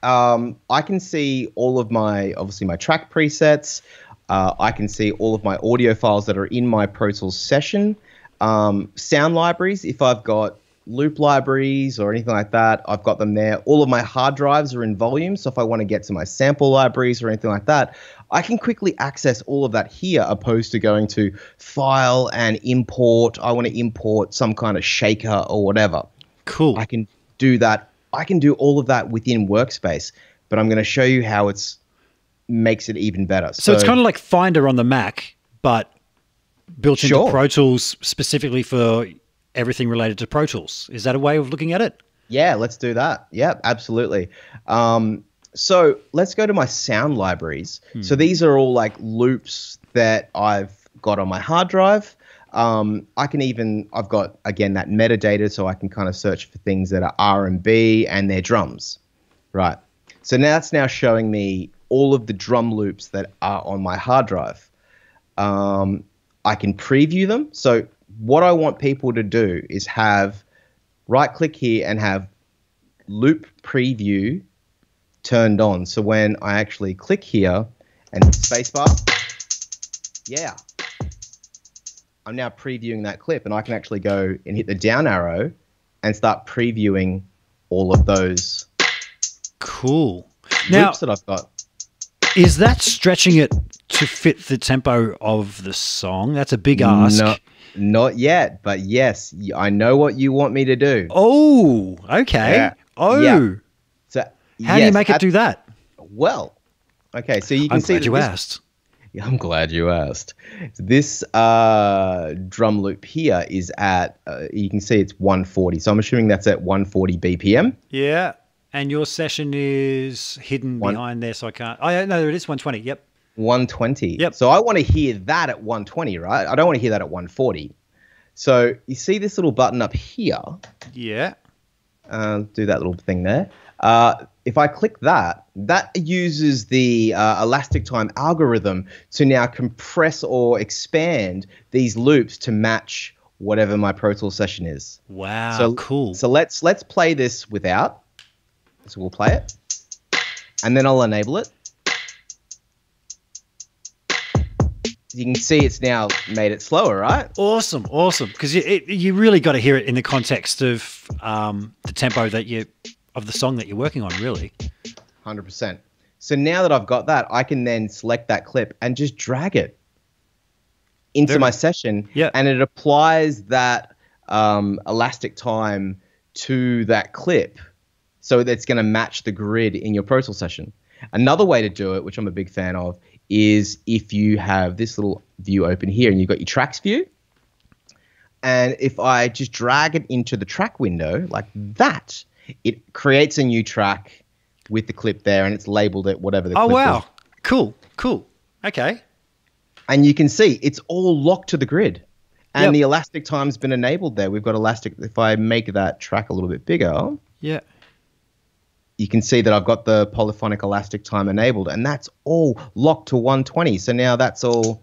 I can see all of my, obviously, my track presets. I can see all of my audio files that are in my Pro Tools session. Sound libraries, if I've got loop libraries or anything like that, I've got them there. All of my hard drives are in volume, so if I want to get to my sample libraries or anything like that, I can quickly access all of that here, opposed to going to file and import. I want to import some kind of shaker or whatever. Cool. I can do that. I can do all of that within Workspace, but I'm going to show you how it makes it even better. So it's kind of like Finder on the Mac, but built into Pro Tools specifically for everything related to Pro Tools. Is that a way of looking at it? Yeah, let's do that. Yeah, absolutely. So let's go to my sound libraries. So these are all like loops that I've got on my hard drive. I've got, again, that metadata, so I can kind of search for things that are R&B and their drums. Right. So now that's now showing me all of the drum loops that are on my hard drive. I can preview them. So what I want people to do is have right-click here and have loop preview turned on. So when I actually click here and spacebar, yeah, I'm now previewing that clip, and I can actually go and hit the down arrow and start previewing all of those cool loops that I've got. Is that stretching it to fit the tempo of the song? That's a big ask. No, not yet, but yes, I know what you want me to do. Oh, okay. Yeah. Oh. Yeah. So how do you make it do that? Well, okay, so you can see. I'm glad you asked. Yeah, I'm glad you asked. This drum loop here is at, you can see it's 140. So I'm assuming that's at 140 BPM. Yeah. And your session is hidden behind there, so I can't. Oh, no, there it is, 120. Yep. 120. Yep. So I want to hear that at 120, right? I don't want to hear that at 140. So you see this little button up here? Yeah. Do that little thing there. If I click that, that uses the Elastic Time algorithm to now compress or expand these loops to match whatever my Pro Tools session is. Wow, so cool. So let's play this without. So we'll play it, and then I'll enable it. You can see it's now made it slower, right? Awesome, awesome. Because you really got to hear it in the context of the tempo that you of the song that you're working on, really. 100%. So now that I've got that, I can then select that clip and just drag it into my session, and it applies that Elastic Time to that clip, so that's going to match the grid in your Pro Tools session. Another way to do it, which I'm a big fan of, is if you have this little view open here and you've got your tracks view, and if I just drag it into the track window like that, it creates a new track with the clip there, and it's labeled it whatever the clip is. Cool, cool. Okay. And you can see it's all locked to the grid, and the Elastic Time's been enabled there. We've got Elastic. If I make that track a little bit bigger, you can see that I've got the polyphonic Elastic Time enabled, and that's all locked to 120. So now that's all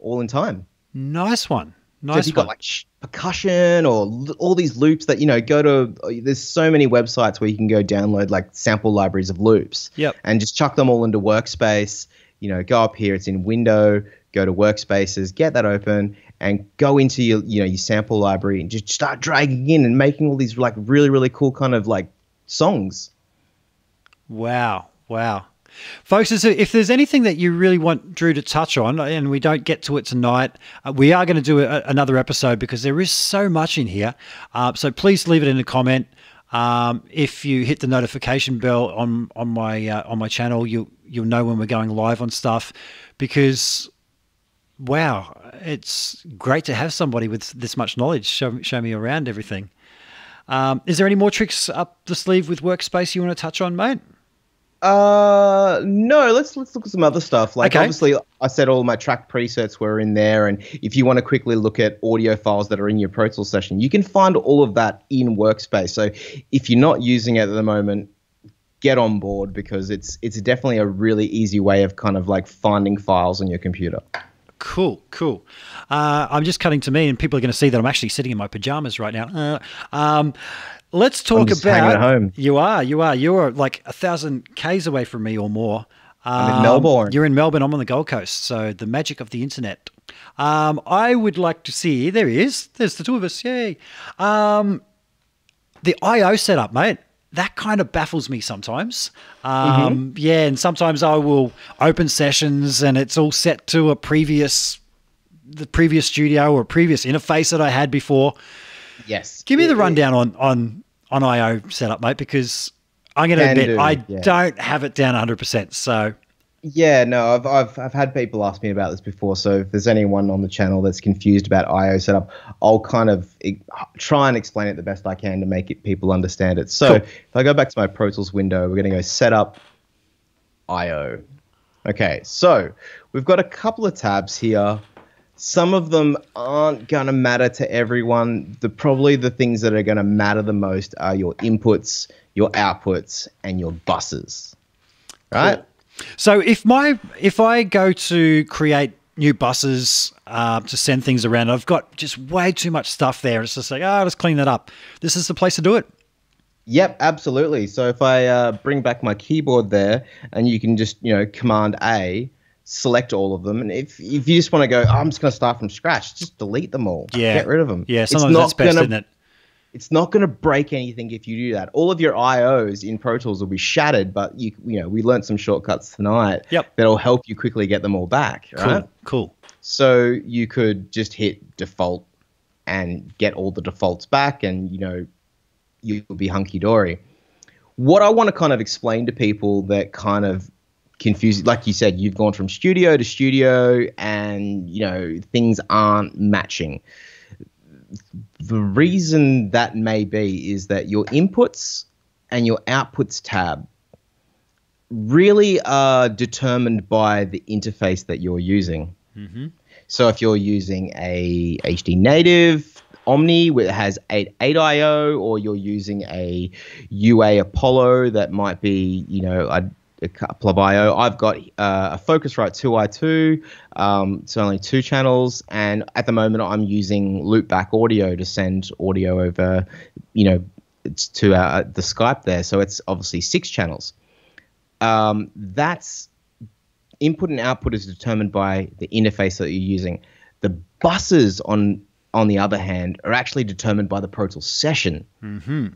in time. Nice one. Nice. So if you've got like percussion or all these loops that, you know, go to, there's so many websites where you can go download like sample libraries of loops and just chuck them all into Workspace. You know, go up here, it's in Window, go to Workspaces, get that open, and go into your, you know, your sample library and just start dragging in and making all these like really, really cool kind of like songs. Wow. Wow. Folks, if there's anything that you really want Drew to touch on and we don't get to it tonight, we are going to do another episode because there is so much in here. So please leave it in a comment. If you hit the notification bell on my channel, you'll know when we're going live on stuff, because wow, it's great to have somebody with this much knowledge show me around everything. Is there any more tricks up the sleeve with Workspace you want to touch on, mate? No, let's look at some other stuff. Like obviously I said all my track presets were in there, and if you want to quickly look at audio files that are in your Pro Tools session, you can find all of that in Workspace. So if you're not using it at the moment, get on board, because it's definitely a really easy way of kind of like finding files on your computer. Cool, cool. I'm just cutting to me, and people are going to see that I'm actually sitting in my pajamas right now. Let's talk about hanging at home. You are like 1,000 k's away from me or more. I'm in Melbourne. You're in Melbourne. I'm on the Gold Coast. So the magic of the internet. I would like to see. There he is. There's the two of us. Yay. The IO setup, mate. That kind of baffles me sometimes. Yeah, and sometimes I will open sessions and it's all set to the previous studio or previous interface that I had before. Yes. Give me the rundown on IO setup, mate, because I'm going to admit I don't have it down 100%. So yeah, no, I've had people ask me about this before. So if there's anyone on the channel that's confused about IO setup, I'll kind of try and explain it the best I can to make people understand it. So if I go back to my Pro Tools window, we're going to go Setup, IO. Okay, so we've got a couple of tabs here. Some of them aren't going to matter to everyone. Probably the things that are going to matter the most are your inputs, your outputs, and your buses, right? Cool. So if I go to create new buses to send things around, I've got just way too much stuff there. It's just like, oh, let's clean that up. This is the place to do it. Yep, absolutely. So if I bring back my keyboard there, and you can just, you know, Command-A. select all of them. And if you just want to go, oh, I'm just going to start from scratch, just delete them all. Yeah. Get rid of them. Yeah, sometimes that's best, isn't it? It's not going to break anything if you do that. All of your IOs in Pro Tools will be shattered, but you know, we learned some shortcuts tonight. Yep. That'll help you quickly get them all back. Right? Cool. So you could just hit default and get all the defaults back, and you know, you'll be hunky dory. What I want to kind of explain to people that kind of confuse, like you said, you've gone from studio to studio, and you know, things aren't matching. The reason that may be is that your inputs and your outputs tab really are determined by the interface that you're using. Mm-hmm. So if you're using a HD Native Omni that has 8 IO, or you're using a UA Apollo that might be, you know, a couple of IO. I've got a Focusrite 2i2, it's only 2 channels, and at the moment I'm using loopback audio to send audio over, you know, it's to the Skype there, so it's obviously 6 channels. That's input and output is determined by the interface that you're using. The buses, on the other hand, are actually determined by the Pro Tools session. Mm-hmm.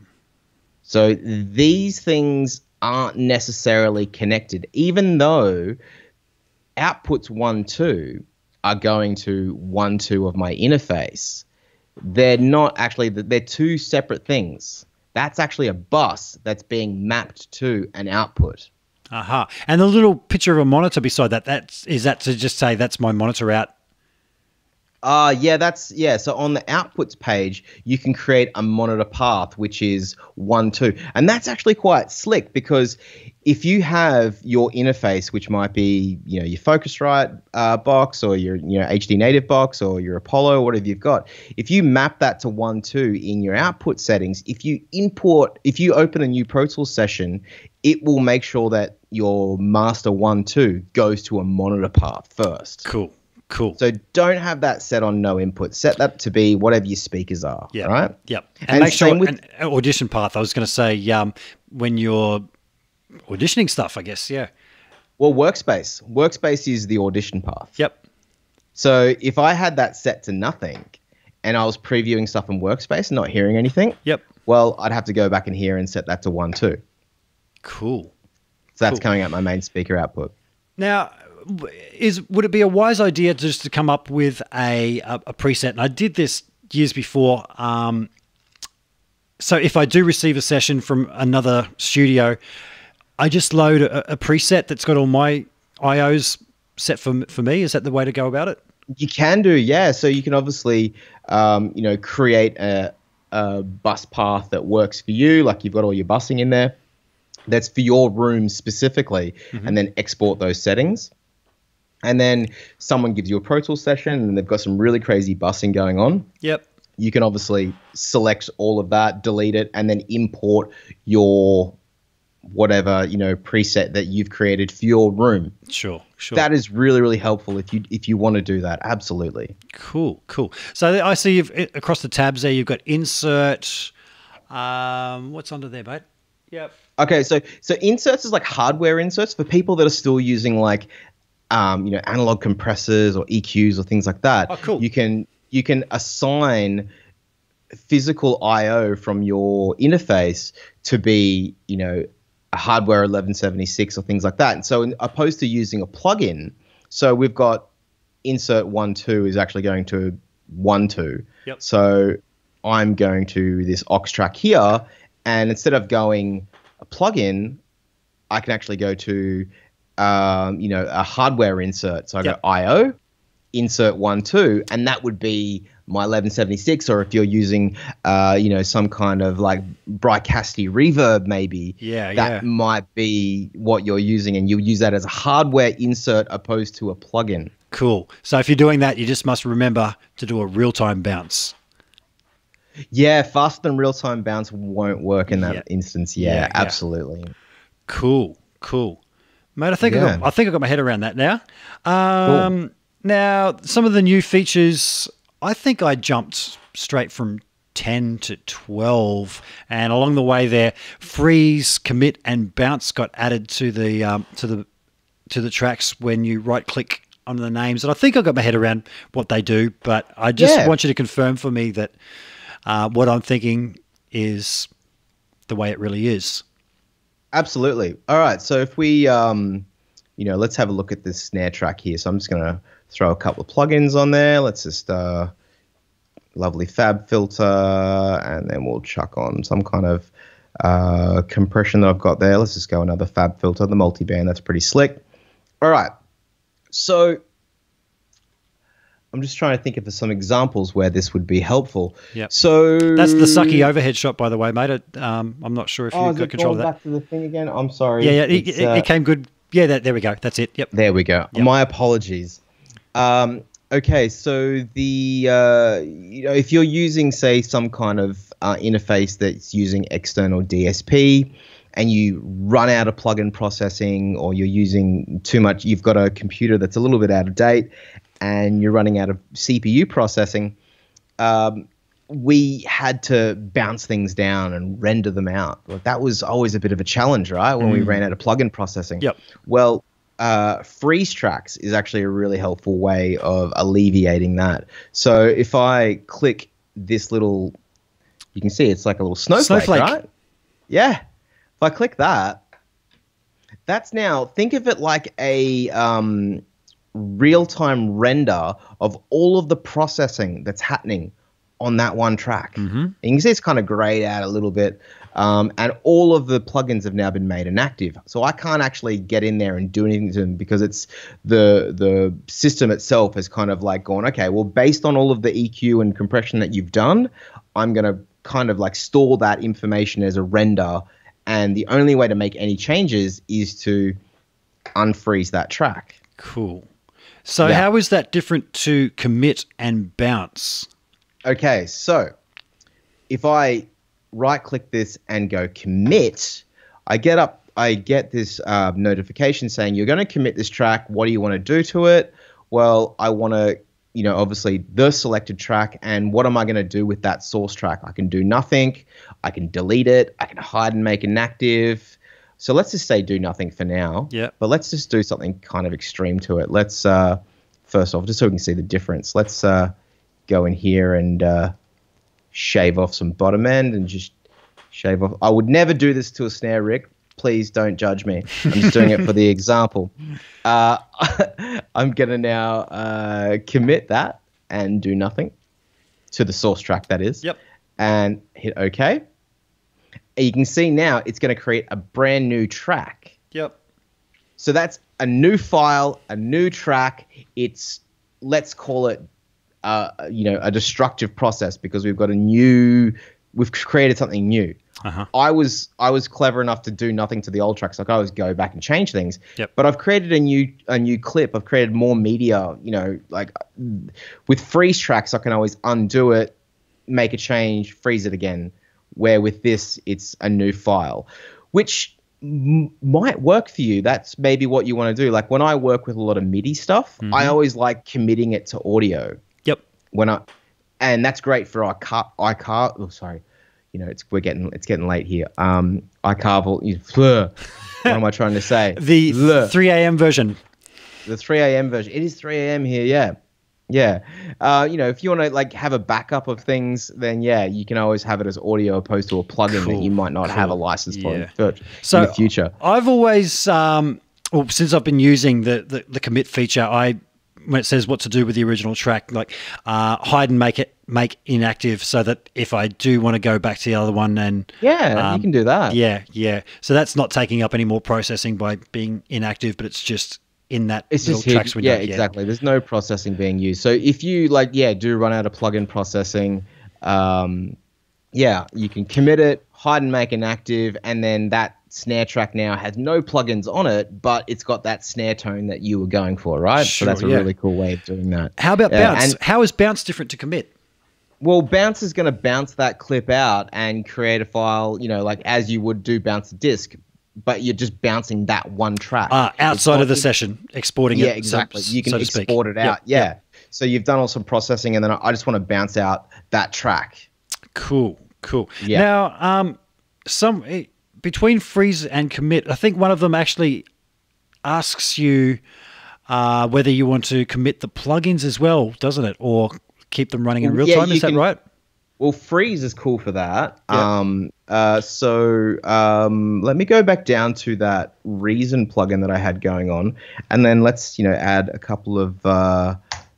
So these things aren't necessarily connected, even though outputs 1, 2 are going to 1, 2 of my interface. They're not actually, they're 2 separate things. That's actually a bus that's being mapped to an output. Aha. Uh-huh. And the little picture of a monitor beside that, is that to just say that's my monitor out? Yeah, that's, yeah. So on the outputs page, you can create a monitor path, which is 1, 2. And that's actually quite slick, because if you have your interface, which might be, you know, your Focusrite box, or your, you know, HD Native box, or your Apollo, whatever you've got, if you map that to 1, 2 in your output settings, if you open a new Pro Tools session, it will make sure that your master 1, 2 goes to a monitor path first. Cool. Cool. So don't have that set on no input. Set that to be whatever your speakers are. Yeah. Right. Yep. And make sure with audition path. I was going to say when you're auditioning stuff, I guess. Yeah. Well, workspace. Workspace is the audition path. Yep. So if I had that set to nothing, and I was previewing stuff in workspace and not hearing anything. Yep. Well, I'd have to go back in here and set that to 1, 2. Cool. So that's coming out my main speaker output. Now. Would it be a wise idea just to come up with a preset? And I did this years before. So if I do receive a session from another studio, I just load a preset that's got all my IOs set for me. Is that the way to go about it? You can do, yeah. So you can obviously, you know, create a bus path that works for you. Like you've got all your busing in there. That's for your room specifically, mm-hmm. and then export those settings. And then someone gives you a Pro Tools session and they've got some really crazy busing going on. Yep. You can obviously select all of that, delete it, and then import your whatever, you know, preset that you've created for your room. Sure, sure. That is really, really helpful if you want to do that. Absolutely. Cool, cool. So I see you've across the tabs there, you've got insert. What's under there, mate? Yep. Okay, so inserts is like hardware inserts for people that are still using like you know, analog compressors or EQs or things like that. Oh, cool. You can assign physical IO from your interface to be, you know, a hardware 1176 or things like that. And so, opposed to using a plugin, so we've got insert 1, 2 is actually going to 1, 2. Yep. So I'm going to this aux track here, and instead of going a plugin, I can actually go to you know, a hardware insert. So I go IO, insert 1, 2, and that would be my 1176. Or if you're using, you know, some kind of like Bricasti reverb, maybe that might be what you're using, and you'll use that as a hardware insert opposed to a plugin. Cool. So if you're doing that, you just must remember to do a real-time bounce. Yeah, faster than real-time bounce won't work in that instance. Yeah, absolutely. Cool, cool. Mate, I think I got my head around that now. Cool. Now, some of the new features, I think I jumped straight from 10 to 12, and along the way there, freeze, commit, and bounce got added to the to the tracks when you right-click on the names. And I think I've got my head around what they do, but I just want you to confirm for me that what I'm thinking is the way it really is. Absolutely. All right. So if we, you know, let's have a look at this snare track here. So I'm just going to throw a couple of plugins on there. Let's just lovely FabFilter, and then we'll chuck on some kind of compression that I've got there. Let's just go another FabFilter, the multiband. That's pretty slick. All right. So I'm just trying to think of some examples where this would be helpful. Yeah. So that's the sucky overhead shot, by the way, mate. I'm not sure if you got control of that. Back to the thing again. I'm sorry. Yeah, yeah. It came good. Yeah. There we go. That's it. Yep. There we go. Yep. My apologies. Okay. So the you know, if you're using, say, some kind of interface that's using external DSP, and you run out of plugin processing, or you're using too much, you've got a computer that's a little bit out of date, and you're running out of CPU processing, we had to bounce things down and render them out. Well, that was always a bit of a challenge, right, when we ran out of plugin processing. Yep. Well, freeze tracks is actually a really helpful way of alleviating that. So if I click this little, you can see it's like a little snowflake. Right? Yeah. If I click that, that's now, think of it like a real-time render of all of the processing that's happening on that one track. And you can see it's kind of grayed out a little bit, and all of the plugins have now been made inactive. So I can't actually get in there and do anything to them, because it's the system itself has kind of like gone, okay, well, based on all of the EQ and compression that you've done, I'm going to kind of like store that information as a render, and the only way to make any changes is to unfreeze that track. Cool. So how is that different to commit and bounce? Okay, so if I right-click this and go commit, I get this notification saying you're going to commit this track. What do you want to do to it? Well, I want to, you know, obviously the selected track, and what am I going to do with that source track? I can do nothing. I can delete it. I can hide and make inactive. So let's just say do nothing for now. Yeah. But let's just do something kind of extreme to it. Let's, first off, just so we can see the difference, let's go in here and shave off some bottom end and just shave off. I would never do this to a snare, Rick. Please don't judge me. I'm just doing it for the example. I'm going to now commit that and do nothing to the source track, that is. Yep. And hit OK. You can see now it's going to create a brand new track. Yep. So that's a new file, a new track. It's, let's call it, you know, a destructive process, because we've got a new, we've created something new. I was clever enough to do nothing to the old tracks. Like I always go back and change things. Yep. But I've created a new clip. I've created more media. You know, like with freeze tracks, I can always undo it, make a change, freeze it again. Where with this, it's a new file, which might work for you. That's maybe what you want to do. Like when I work with a lot of MIDI stuff, I always like committing it to audio. Yep. And that's great for iCarve. Oh, sorry, you know, it's getting late here. iCarve. What am I trying to say? The 3 AM version. The 3 AM version. It is 3 AM here. Yeah. Yeah. You know, if you want to like have a backup of things, then yeah, you can always have it as audio opposed to a plugin that you might not have a license for in the future. I've always, well, since I've been using the commit feature, when it says what to do with the original track, like hide and make inactive, so that if I do want to go back to the other one, and you can do that. Yeah. Yeah. So that's not taking up any more processing by being inactive, but it's just in that little tracks window. Yeah, exactly. There's no processing being used. So if you like, do run out of plugin processing, you can commit it, hide and make inactive, and then that snare track now has no plugins on it, but it's got that snare tone that you were going for, right? Sure, so that's a really cool way of doing that. How about bounce? How is bounce different to commit? Well, bounce is going to bounce that clip out and create a file, you know, like as you would do bounce a disc, but you're just bouncing that one track. Outside of the session, exporting it. Yeah, exactly. You can export it out. Yeah. So you've done all some processing, and then I just want to bounce out that track. Cool. Yeah. Now, between freeze and commit, I think one of them actually asks you whether you want to commit the plugins as well, doesn't it? Or keep them running in real time, is that right? Well, freeze is cool for that. Yeah. Let me go back down to that Reason plugin that I had going on, and then let's add a couple of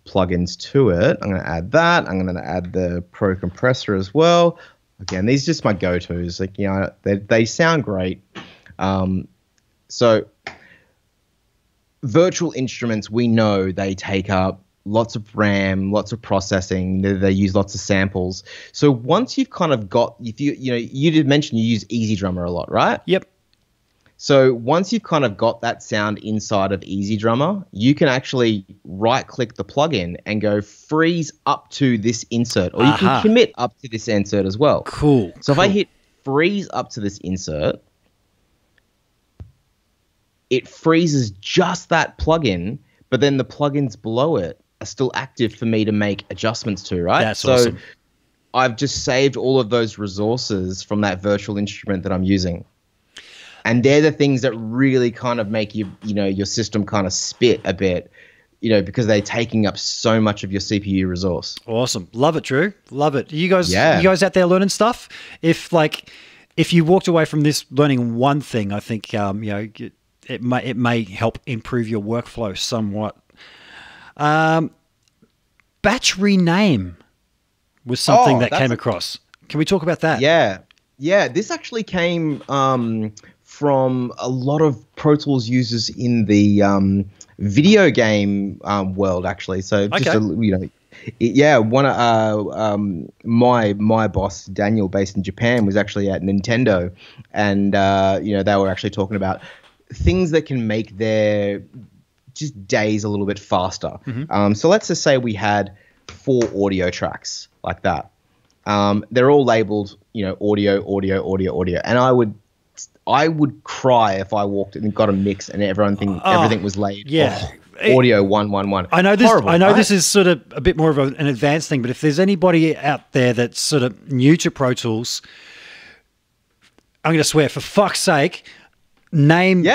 plugins to it. I'm going to add that. I'm going to add the Pro Compressor as well. Again, these are just my go-tos. Like they sound great. So virtual instruments, we know they take up lots of RAM, lots of processing. They use lots of samples. So once you've kind of got, if you did mention you use Easy Drummer a lot, right? Yep. So once you've kind of got that sound inside of Easy Drummer, you can actually right-click the plugin and go freeze up to this insert, or you can commit up to this insert as well. Cool. So if I hit freeze up to this insert, it freezes just that plugin, but then the plugins below it are still active for me to make adjustments to, right? That's awesome. So I've just saved all of those resources from that virtual instrument that I'm using. And they're the things that really kind of make your system kind of spit a bit, because they're taking up so much of your CPU resource. Awesome. Love it, Drew. Love it. You guys out there learning stuff? If you walked away from this learning one thing, I think it may help improve your workflow somewhat. Batch rename was something that came across. Can we talk about that? Yeah, this actually came from a lot of Pro Tools users in the video game world, actually. So just my boss Daniel, based in Japan, was actually at Nintendo, and they were actually talking about things that can make their just days a little bit faster. Mm-hmm. So let's just say we had 4 audio tracks like that. They're all labeled, audio. And I would cry if I walked in and got a mix and everything was labeled. Yeah. Oh, audio 111. This is sort of a bit more of an advanced thing, but if there's anybody out there that's sort of new to Pro Tools, I'm going to swear, for fuck's sake, name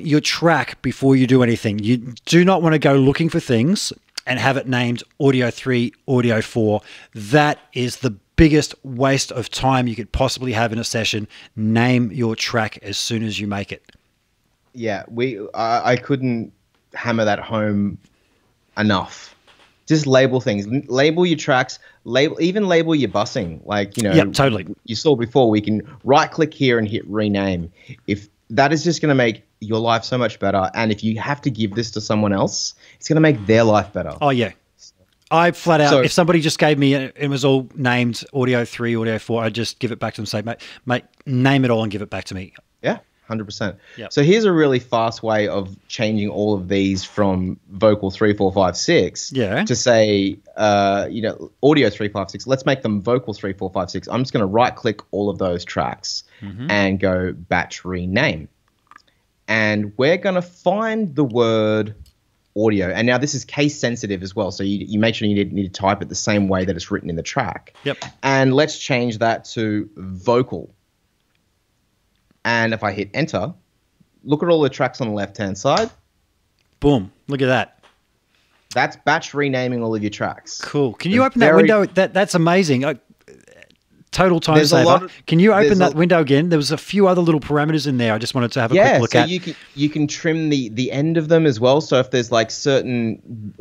your track before you do anything. You do not want to go looking for things and have it named Audio 3, Audio 4. That is the biggest waste of time you could possibly have in a session. Name your track as soon as you make it. Yeah, I couldn't hammer that home enough. Just label things. Label your tracks. Label your busing. Yep, totally. You saw before, we can right-click here and hit rename. That is just going to make your life so much better. And if you have to give this to someone else, it's going to make their life better. Oh, yeah. I flat out, if somebody just gave me, it was all named Audio 3, Audio 4, I'd just give it back to them and say, mate, name it all and give it back to me. Yeah, 100%. Yep. So here's a really fast way of changing all of these from vocal 3, 4, 5, 6 to say, Audio 3, 5, 6. Let's make them vocal 3, 4, 5, 6. I'm just going to right-click all of those tracks and go batch rename. And we're going to find the word audio. And now this is case sensitive as well. So you make sure you need to type it the same way that it's written in the track. Yep. And let's change that to vocal. And if I hit enter, look at all the tracks on the left-hand side. Boom. Look at that. That's batch renaming all of your tracks. Cool. Can you open that window? That's amazing. Total time saver. Can you open that window again? There was a few other little parameters in there. I just wanted to have a quick look at. Yeah, so you can trim the end of them as well. So if there's certain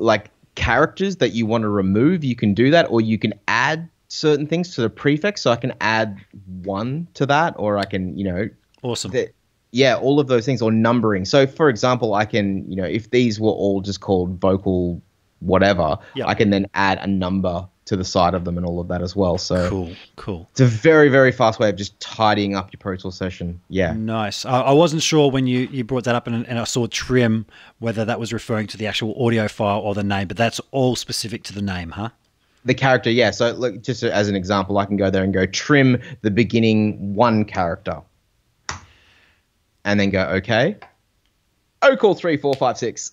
characters that you want to remove, you can do that, or you can add certain things to the prefix. So I can add 1 to that, or I can awesome. All of those things, or numbering. So for example, I can if these were all just called vocal whatever, I can then add a number to the side of them and all of that as well. So cool. It's a very, very fast way of just tidying up your Pro Tools session. Yeah. Nice. I wasn't sure when you brought that up and I saw trim, whether that was referring to the actual audio file or the name, but that's all specific to the name, huh? The character. Yeah. So look, just as an example, I can go there and go trim the beginning 1 character and then go, okay. Oh, call 3, 4, 5, 6.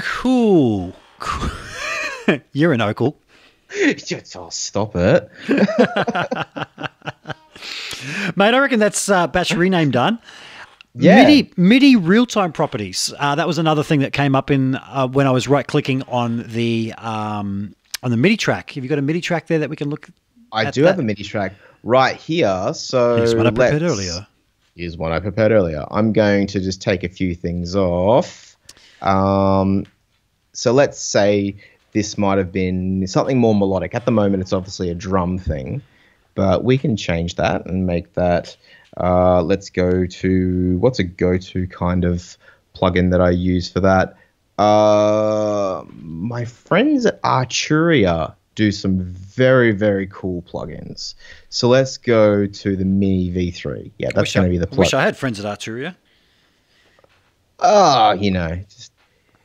Cool. You're an Ocal. Oh, stop it. Mate, I reckon that's batch rename done. Yeah. MIDI real-time properties. That was another thing that came up in when I was right-clicking on the MIDI track. Have you got a MIDI track there that we can look? I do have a MIDI track right here. So here's one I prepared earlier. I'm going to just take a few things off. So let's say this might have been something more melodic. At the moment, it's obviously a drum thing, but we can change that and make that. Let's go to, what's a go-to kind of plugin that I use for that? My friends at Arturia do some very, very cool plugins. So let's go to the Mini V3. Yeah, that's going to be the plugin. Wish I had friends at Arturia. Ah, you know, just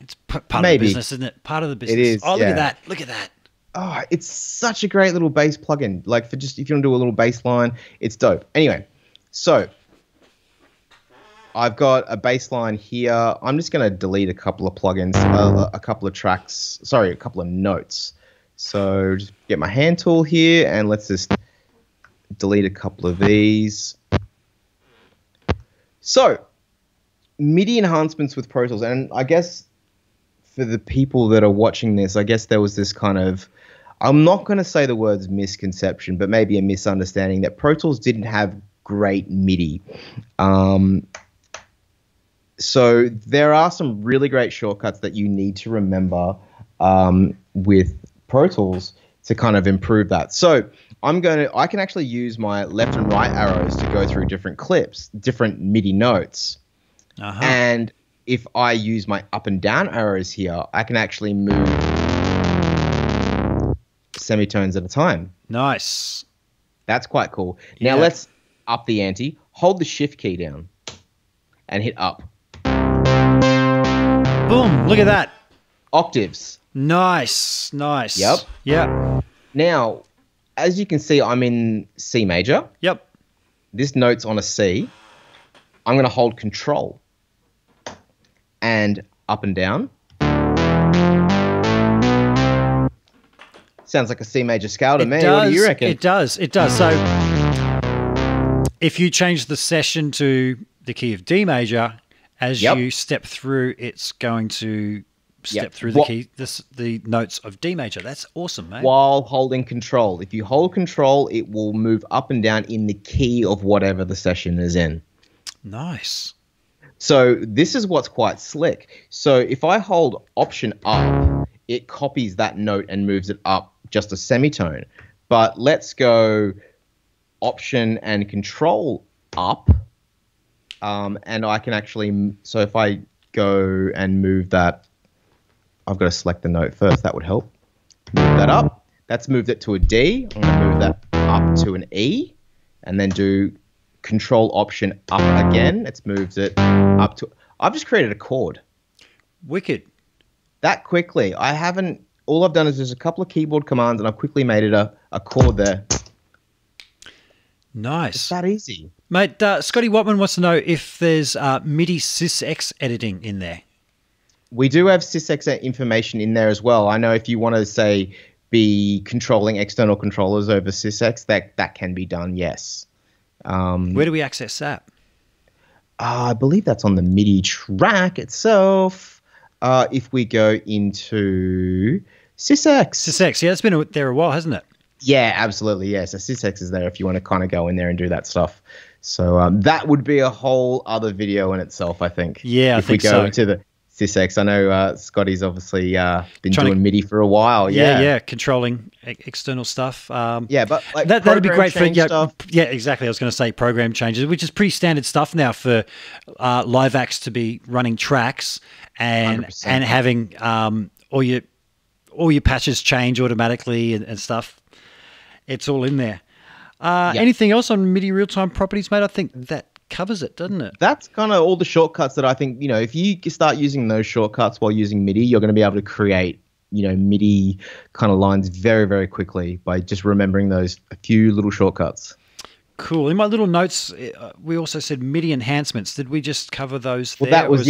it's part of the business, isn't it? Part of the business. It is. Oh, yeah. Look at that! Look at that! Oh, it's such a great little bass plugin. Like for just if you want to do a little bass line, it's dope. Anyway, so I've got a bass line here. I'm just going to delete a couple of plugins, a couple of tracks. Sorry, a couple of notes. So just get my hand tool here and let's just delete a couple of these. So MIDI enhancements with Pro Tools. And I guess for the people that are watching this, I guess there was this kind of, I'm not going to say the words misconception, but maybe a misunderstanding that Pro Tools didn't have great MIDI. So there are some really great shortcuts that you need to remember with Pro Tools to kind of improve that. So I can actually use my left and right arrows to go through different clips, different MIDI notes. Uh-huh. And if I use my up and down arrows here, I can actually move semitones at a time. Nice. That's quite cool. Yeah. Now let's up the ante. Hold the shift key down and hit up. Boom. Look at that. Octaves. Nice, nice. Yep. Yep. Now, as you can see, I'm in C major. Yep. This note's on a C. I'm going to hold control and up and down. Sounds like a C major scale to me. What do you reckon? It does. It does. So if you change the session to the key of D major, as you step through, it's going to step through the key, the notes of D major. That's awesome, mate. While holding control. If you hold control, it will move up and down in the key of whatever the session is in. Nice. So this is what's quite slick. So if I hold option up, it copies that note and moves it up just a semitone. But let's go option and control up. And I can actually, so if I go and move that, I've got to select the note first. That would help. Move that up. That's moved it to a D. I'm going to move that up to an E and then do control option up again. It's moved it up to... I've just created a chord. Wicked. That quickly. I haven't... All I've done is just a couple of keyboard commands and I've quickly made it a chord there. Nice. It's that easy. Mate, Scotty Watman wants to know if there's MIDI sysx editing in there. We do have sysx information in there as well. I know if you want to, say, be controlling external controllers over sysx, that can be done, yes. Where do we access that? I believe that's on the MIDI track itself. If we go into sysx. Sysx, yeah, it's been there a while, hasn't it? Yeah, absolutely, yeah. So sysx is there if you want to kind of go in there and do that stuff. So that would be a whole other video in itself, I think. Yeah, I think so. Sysx. I know Scotty's obviously been doing MIDI for a while. Yeah, yeah, controlling external stuff. Yeah, but like that'd be great for stuff. Yeah, exactly. I was going to say program changes, which is pretty standard stuff now for LiveAx to be running tracks and 100%. And having all your patches change automatically and stuff. It's all in there. Anything else on MIDI real-time properties, mate? I think that covers it, doesn't it? That's kind of all the shortcuts that I think, you know, if you start using those shortcuts while using MIDI, you're going to be able to create, you know, MIDI kind of lines very, very quickly by just remembering those few little shortcuts. Cool. In my little notes, we also said MIDI enhancements. Did we just cover those? Well, that was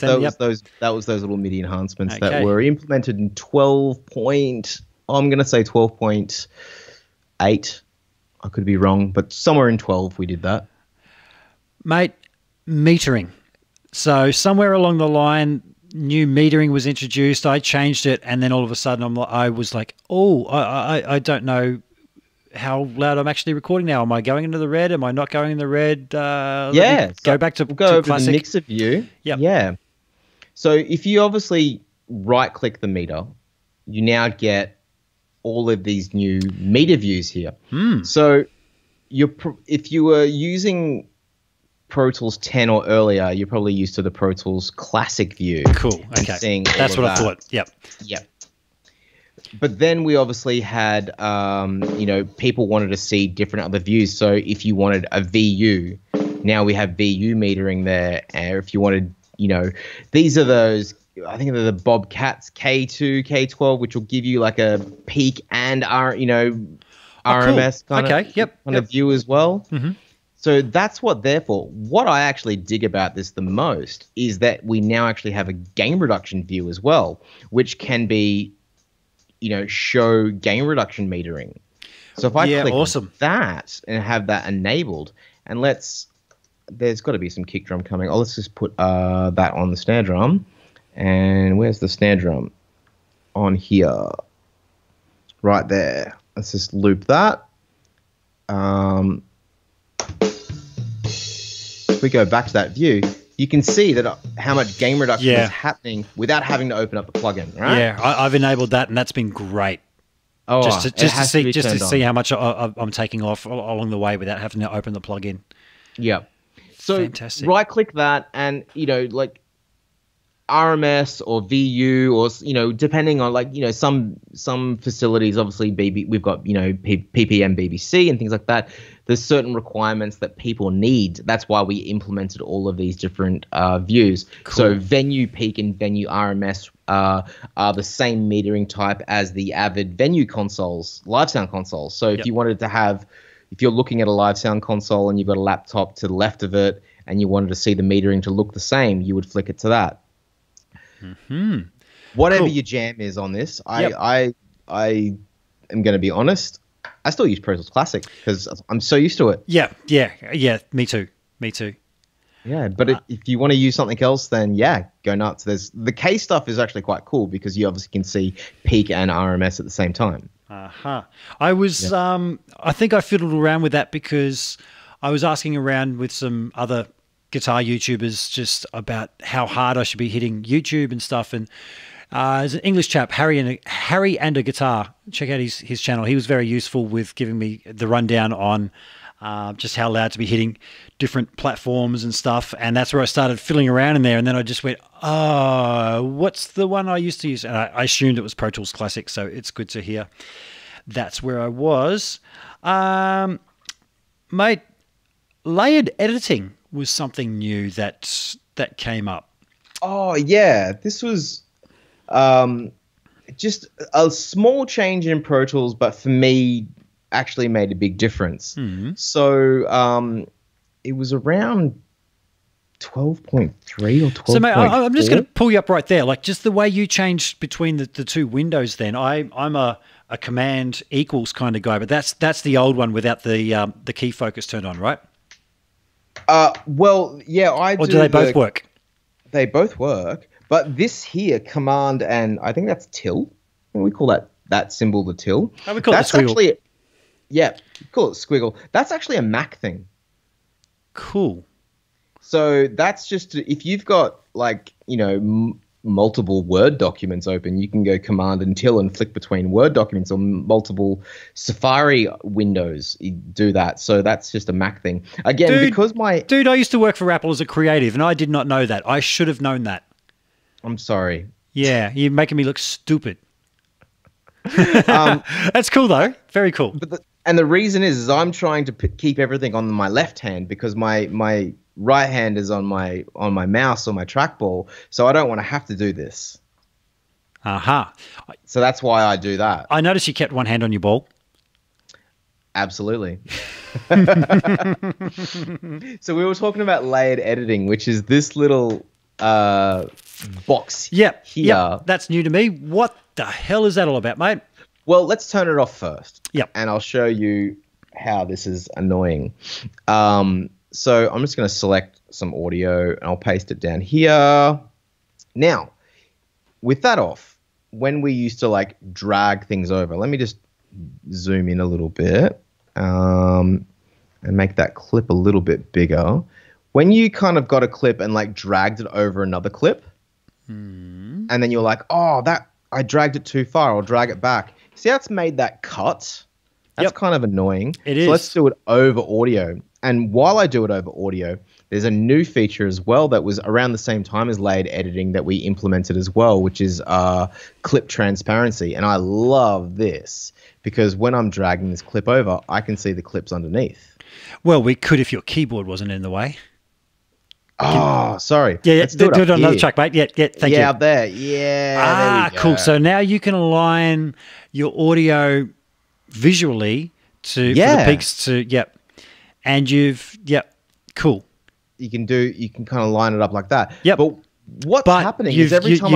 those little MIDI enhancements that were implemented in 12.8. I could be wrong, but somewhere in 12 we did that. Mate, metering. So somewhere along the line, new metering was introduced. I changed it, and then all of a sudden, I was like, oh, I don't know how loud I'm actually recording now. Am I going into the red? Am I not going in the red? Yeah, so go back to, we'll go to over classic. The mixer view. Yep. Yeah. So if you obviously right-click the meter, you now get all of these new meter views here. Mm. So if you were using Pro Tools 10 or earlier, you're probably used to the Pro Tools Classic view. Cool. Okay. That's what I thought. Yep. Yep. But then we obviously had, you know, people wanted to see different other views. So if you wanted a VU, now we have VU metering there. And if you wanted, you know, these are those, I think they're the Bobcats K2, K12, which will give you like a peak and, you know, RMS kind of view as well. Mm-hmm. So that's what they're for. What I actually dig about this the most is that we now actually have a gain reduction view as well, which can be, you know, show gain reduction metering. So if I click that and have that enabled, and let's, there's got to be some kick drum coming. Oh, let's just put that on the snare drum. And where's the snare drum? On here. Right there. Let's just loop that. We go back to that view, you can see that how much gain reduction is happening without having to open up the plugin, right? Yeah, I've enabled that, and that's been great. Oh, just to see how much I'm taking off along the way without having to open the plugin. Yeah, so fantastic. Right-click that, and you know, like RMS or VU, or you know, depending on like, you know, some facilities obviously we've got, you know, PPM, BBC, and things like that. There's certain requirements that people need. That's why we implemented all of these different views. Cool. So venue peak and venue RMS are the same metering type as the Avid venue consoles, live sound consoles. So if you wanted to have, if you're looking at a live sound console and you've got a laptop to the left of it and you wanted to see the metering to look the same, you would flick it to that. Mm-hmm. Whatever your jam is on this, I am going to be honest. I still use Pro Tools Classic because I'm so used to it. Yeah. Me too. Yeah, but if you want to use something else, then yeah, go nuts. The K stuff is actually quite cool because you obviously can see peak and RMS at the same time. I think I fiddled around with that because I was asking around with some other guitar YouTubers just about how hard I should be hitting YouTube and stuff. And there's an English chap, Harry and a Guitar. Check out his channel. He was very useful with giving me the rundown on just how loud to be hitting different platforms and stuff. And that's where I started fiddling around in there. And then I just went, oh, what's the one I used to use? And I assumed it was Pro Tools Classic, so it's good to hear. That's where I was. Mate, layered editing was something new that came up. Oh, yeah. This was just a small change in Pro Tools, but for me actually made a big difference. Mm-hmm. So it was around 12.3 or 12.4. So, mate, I'm just going to pull you up right there. Like, just the way you changed between the two windows then. I'm a command equals kind of guy, but that's the old one without the key focus turned on, right? Well, yeah, do they both work? They both work. But this here, command, and I think that's till. We call that symbol the till. Oh, we call it squiggle. Actually, yeah, call it squiggle. That's actually a Mac thing. Cool. So that's just, if you've got like, you know, multiple Word documents open, you can go command and till and flick between Word documents, or multiple Safari windows, you do that. So that's just a Mac thing. Again, because Dude, I used to work for Apple as a creative, and I did not know that. I should have known that. I'm sorry. Yeah, you're making me look stupid. That's cool, though. Very cool. But the reason is I'm trying to keep everything on my left hand because my right hand is on my mouse or my trackball, so I don't want to have to do this. Aha. Uh-huh. So that's why I do that. I noticed you kept one hand on your ball. Absolutely. So we were talking about layered editing, which is this little box here. Yep, that's new to me. What the hell is that all about, mate? Well, let's turn it off first. Yep. And I'll show you how this is annoying. So I'm just going to select some audio and I'll paste it down here. Now, with that off, when we used to like drag things over, let me just zoom in a little bit and make that clip a little bit bigger. When you kind of got a clip and like dragged it over another clip, and then you're like, oh, that I dragged it too far, I'll drag it back. See how it's made that cut? That's kind of annoying. It is. So let's do it over audio. And while I do it over audio, there's a new feature as well that was around the same time as layered editing that we implemented as well, which is clip transparency. And I love this because when I'm dragging this clip over, I can see the clips underneath. Well, we could if your keyboard wasn't in the way. Oh, sorry. Yeah, let's do it on another track, mate. Yeah, thank you. Yeah, up there. Yeah. Ah, there we go. Cool. So now you can align your audio visually to for the peaks to and you've cool. You can do kind of line it up like that. Yeah. But what's happening is every time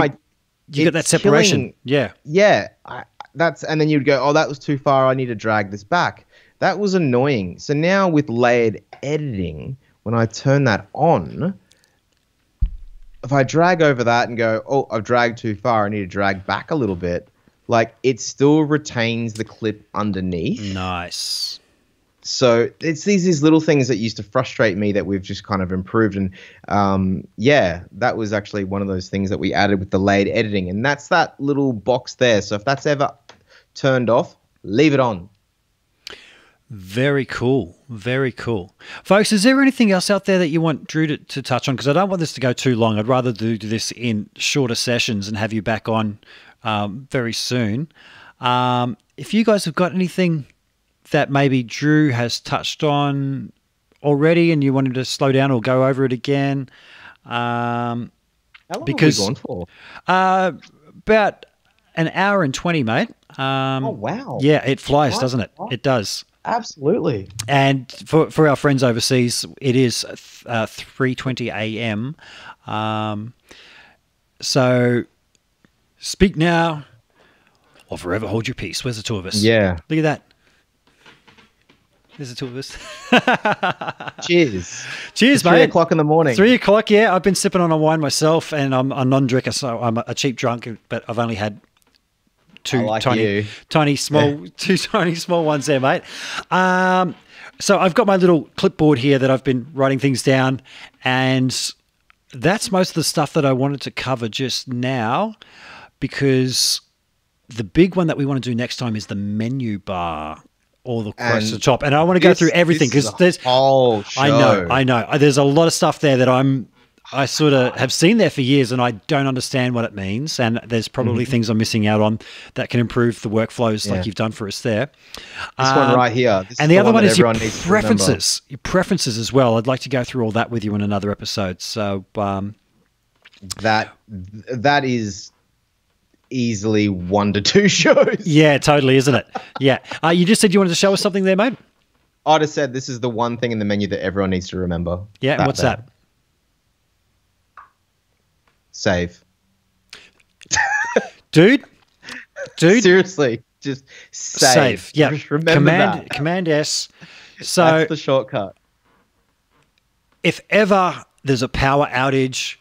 you get that separation. Yeah. Yeah. That's and then you'd go, oh, that was too far. I need to drag this back. That was annoying. So now with layered editing, when I turn that on, if I drag over that and go, oh, I've dragged too far, I need to drag back a little bit, like it still retains the clip underneath. Nice. So it's these little things that used to frustrate me that we've just kind of improved. And yeah, that was actually one of those things that we added with the layered editing. And that's that little box there. So if that's ever turned off, leave it on. Very cool. Very cool. Folks, is there anything else out there that you want Drew to touch on? Because I don't want this to go too long. I'd rather do this in shorter sessions and have you back on very soon. If you guys have got anything that maybe Drew has touched on already and you wanted to slow down or go over it again. How long have we gone for? About an hour and 20, mate. Oh, wow. Yeah, it flies, doesn't it? It does. Absolutely. And for our friends overseas, it is 3:20 a.m. So speak now or forever hold your peace. Where's the two of us? Yeah. Look at that. There's the two of us. Cheers. Cheers, mate. 3 o'clock in the morning. 3 o'clock, yeah. I've been sipping on a wine myself, and I'm a non-drinker, so I'm a cheap drunk, but I've only had two tiny small ones there, mate. So I've got my little clipboard here that I've been writing things down, and that's most of the stuff that I wanted to cover just now, because the big one that we want to do next time is the menu bar. All the across the top, and I want to go through everything because there's whole show. I know. There's a lot of stuff there that I sort of have seen there for years, and I don't understand what it means. And there's probably things I'm missing out on that can improve the workflows, like you've done for us there. This one right here, and the other one is your preferences. Your preferences as well. I'd like to go through all that with you in another episode. So that is. Easily 1 to 2 shows. Yeah, totally, isn't it? Yeah. You just said you wanted to show us something there, mate? I just said this is the one thing in the menu that everyone needs to remember. Yeah, and what's that? Save. Dude. Seriously, just save. Yeah. Just remember that. Command S. So that's the shortcut. If ever there's a power outage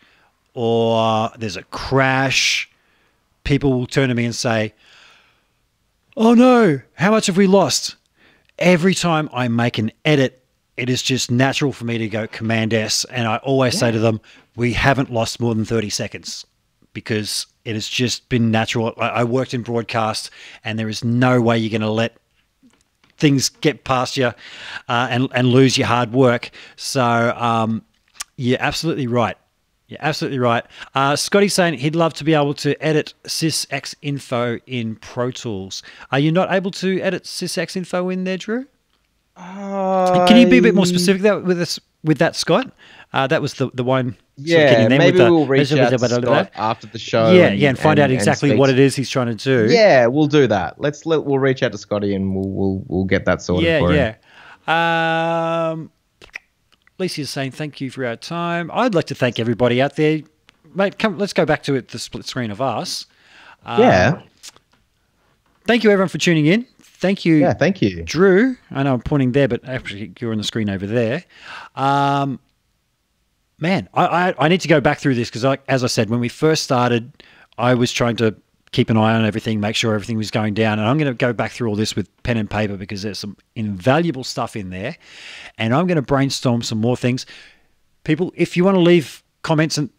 or there's a crash, people will turn to me and say, oh no, how much have we lost? Every time I make an edit, it is just natural for me to go Command S. And I always say to them, we haven't lost more than 30 seconds because it has just been natural. I worked in broadcast and there is no way you're going to let things get past you and lose your hard work. So you're absolutely right. Yeah, absolutely right. Scotty's saying he'd love to be able to edit sysx info in Pro Tools. Are you not able to edit sysx info in there, Drew? Can you be a bit more specific with that, Scott? That was the one. Yeah, maybe we'll reach out to Scott after the show. Yeah, and find out exactly what it is he's trying to do. Yeah, we'll do that. We'll reach out to Scotty and we'll get that sorted for him. Yeah. Lisa is saying, thank you for our time. I'd like to thank everybody out there. Mate, let's go back to it, the split screen of us. Thank you, everyone, for tuning in. Thank you. Yeah, thank you, Drew. I know I'm pointing there, but actually you're on the screen over there. Man, I need to go back through this because, as I said, when we first started, I was trying to keep an eye on everything, make sure everything was going down. And I'm going to go back through all this with pen and paper because there's some invaluable stuff in there. And I'm going to brainstorm some more things. People, if you want to leave comments in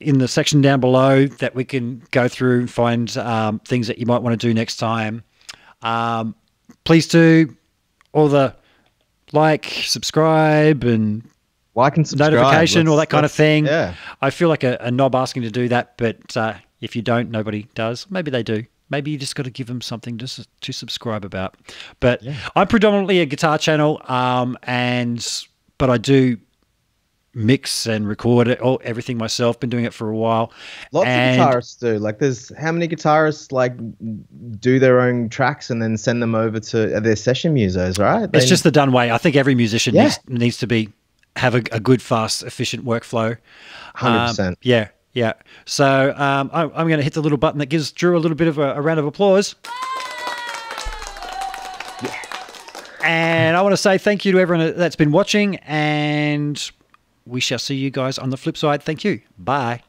the section down below that we can go through and find things that you might want to do next time, please do. All the like, subscribe, and... like and subscribe. Notification, all that kind of thing. Yeah. I feel like a knob asking to do that, but if you don't, nobody does. Maybe they do. Maybe you just got to give them something just to subscribe about. But yeah. I'm predominantly a guitar channel, but I do mix and record it, everything myself. Been doing it for a while. Lots of guitarists do. Like, there's how many guitarists like do their own tracks and then send them over to their session musos, right? It's just the done way. I think every musician needs to be. Have a good, fast, efficient workflow. 100%. Yeah, yeah. So I'm going to hit the little button that gives Drew a little bit of a round of applause. Yeah. And I want to say thank you to everyone that's been watching, and we shall see you guys on the flip side. Thank you. Bye.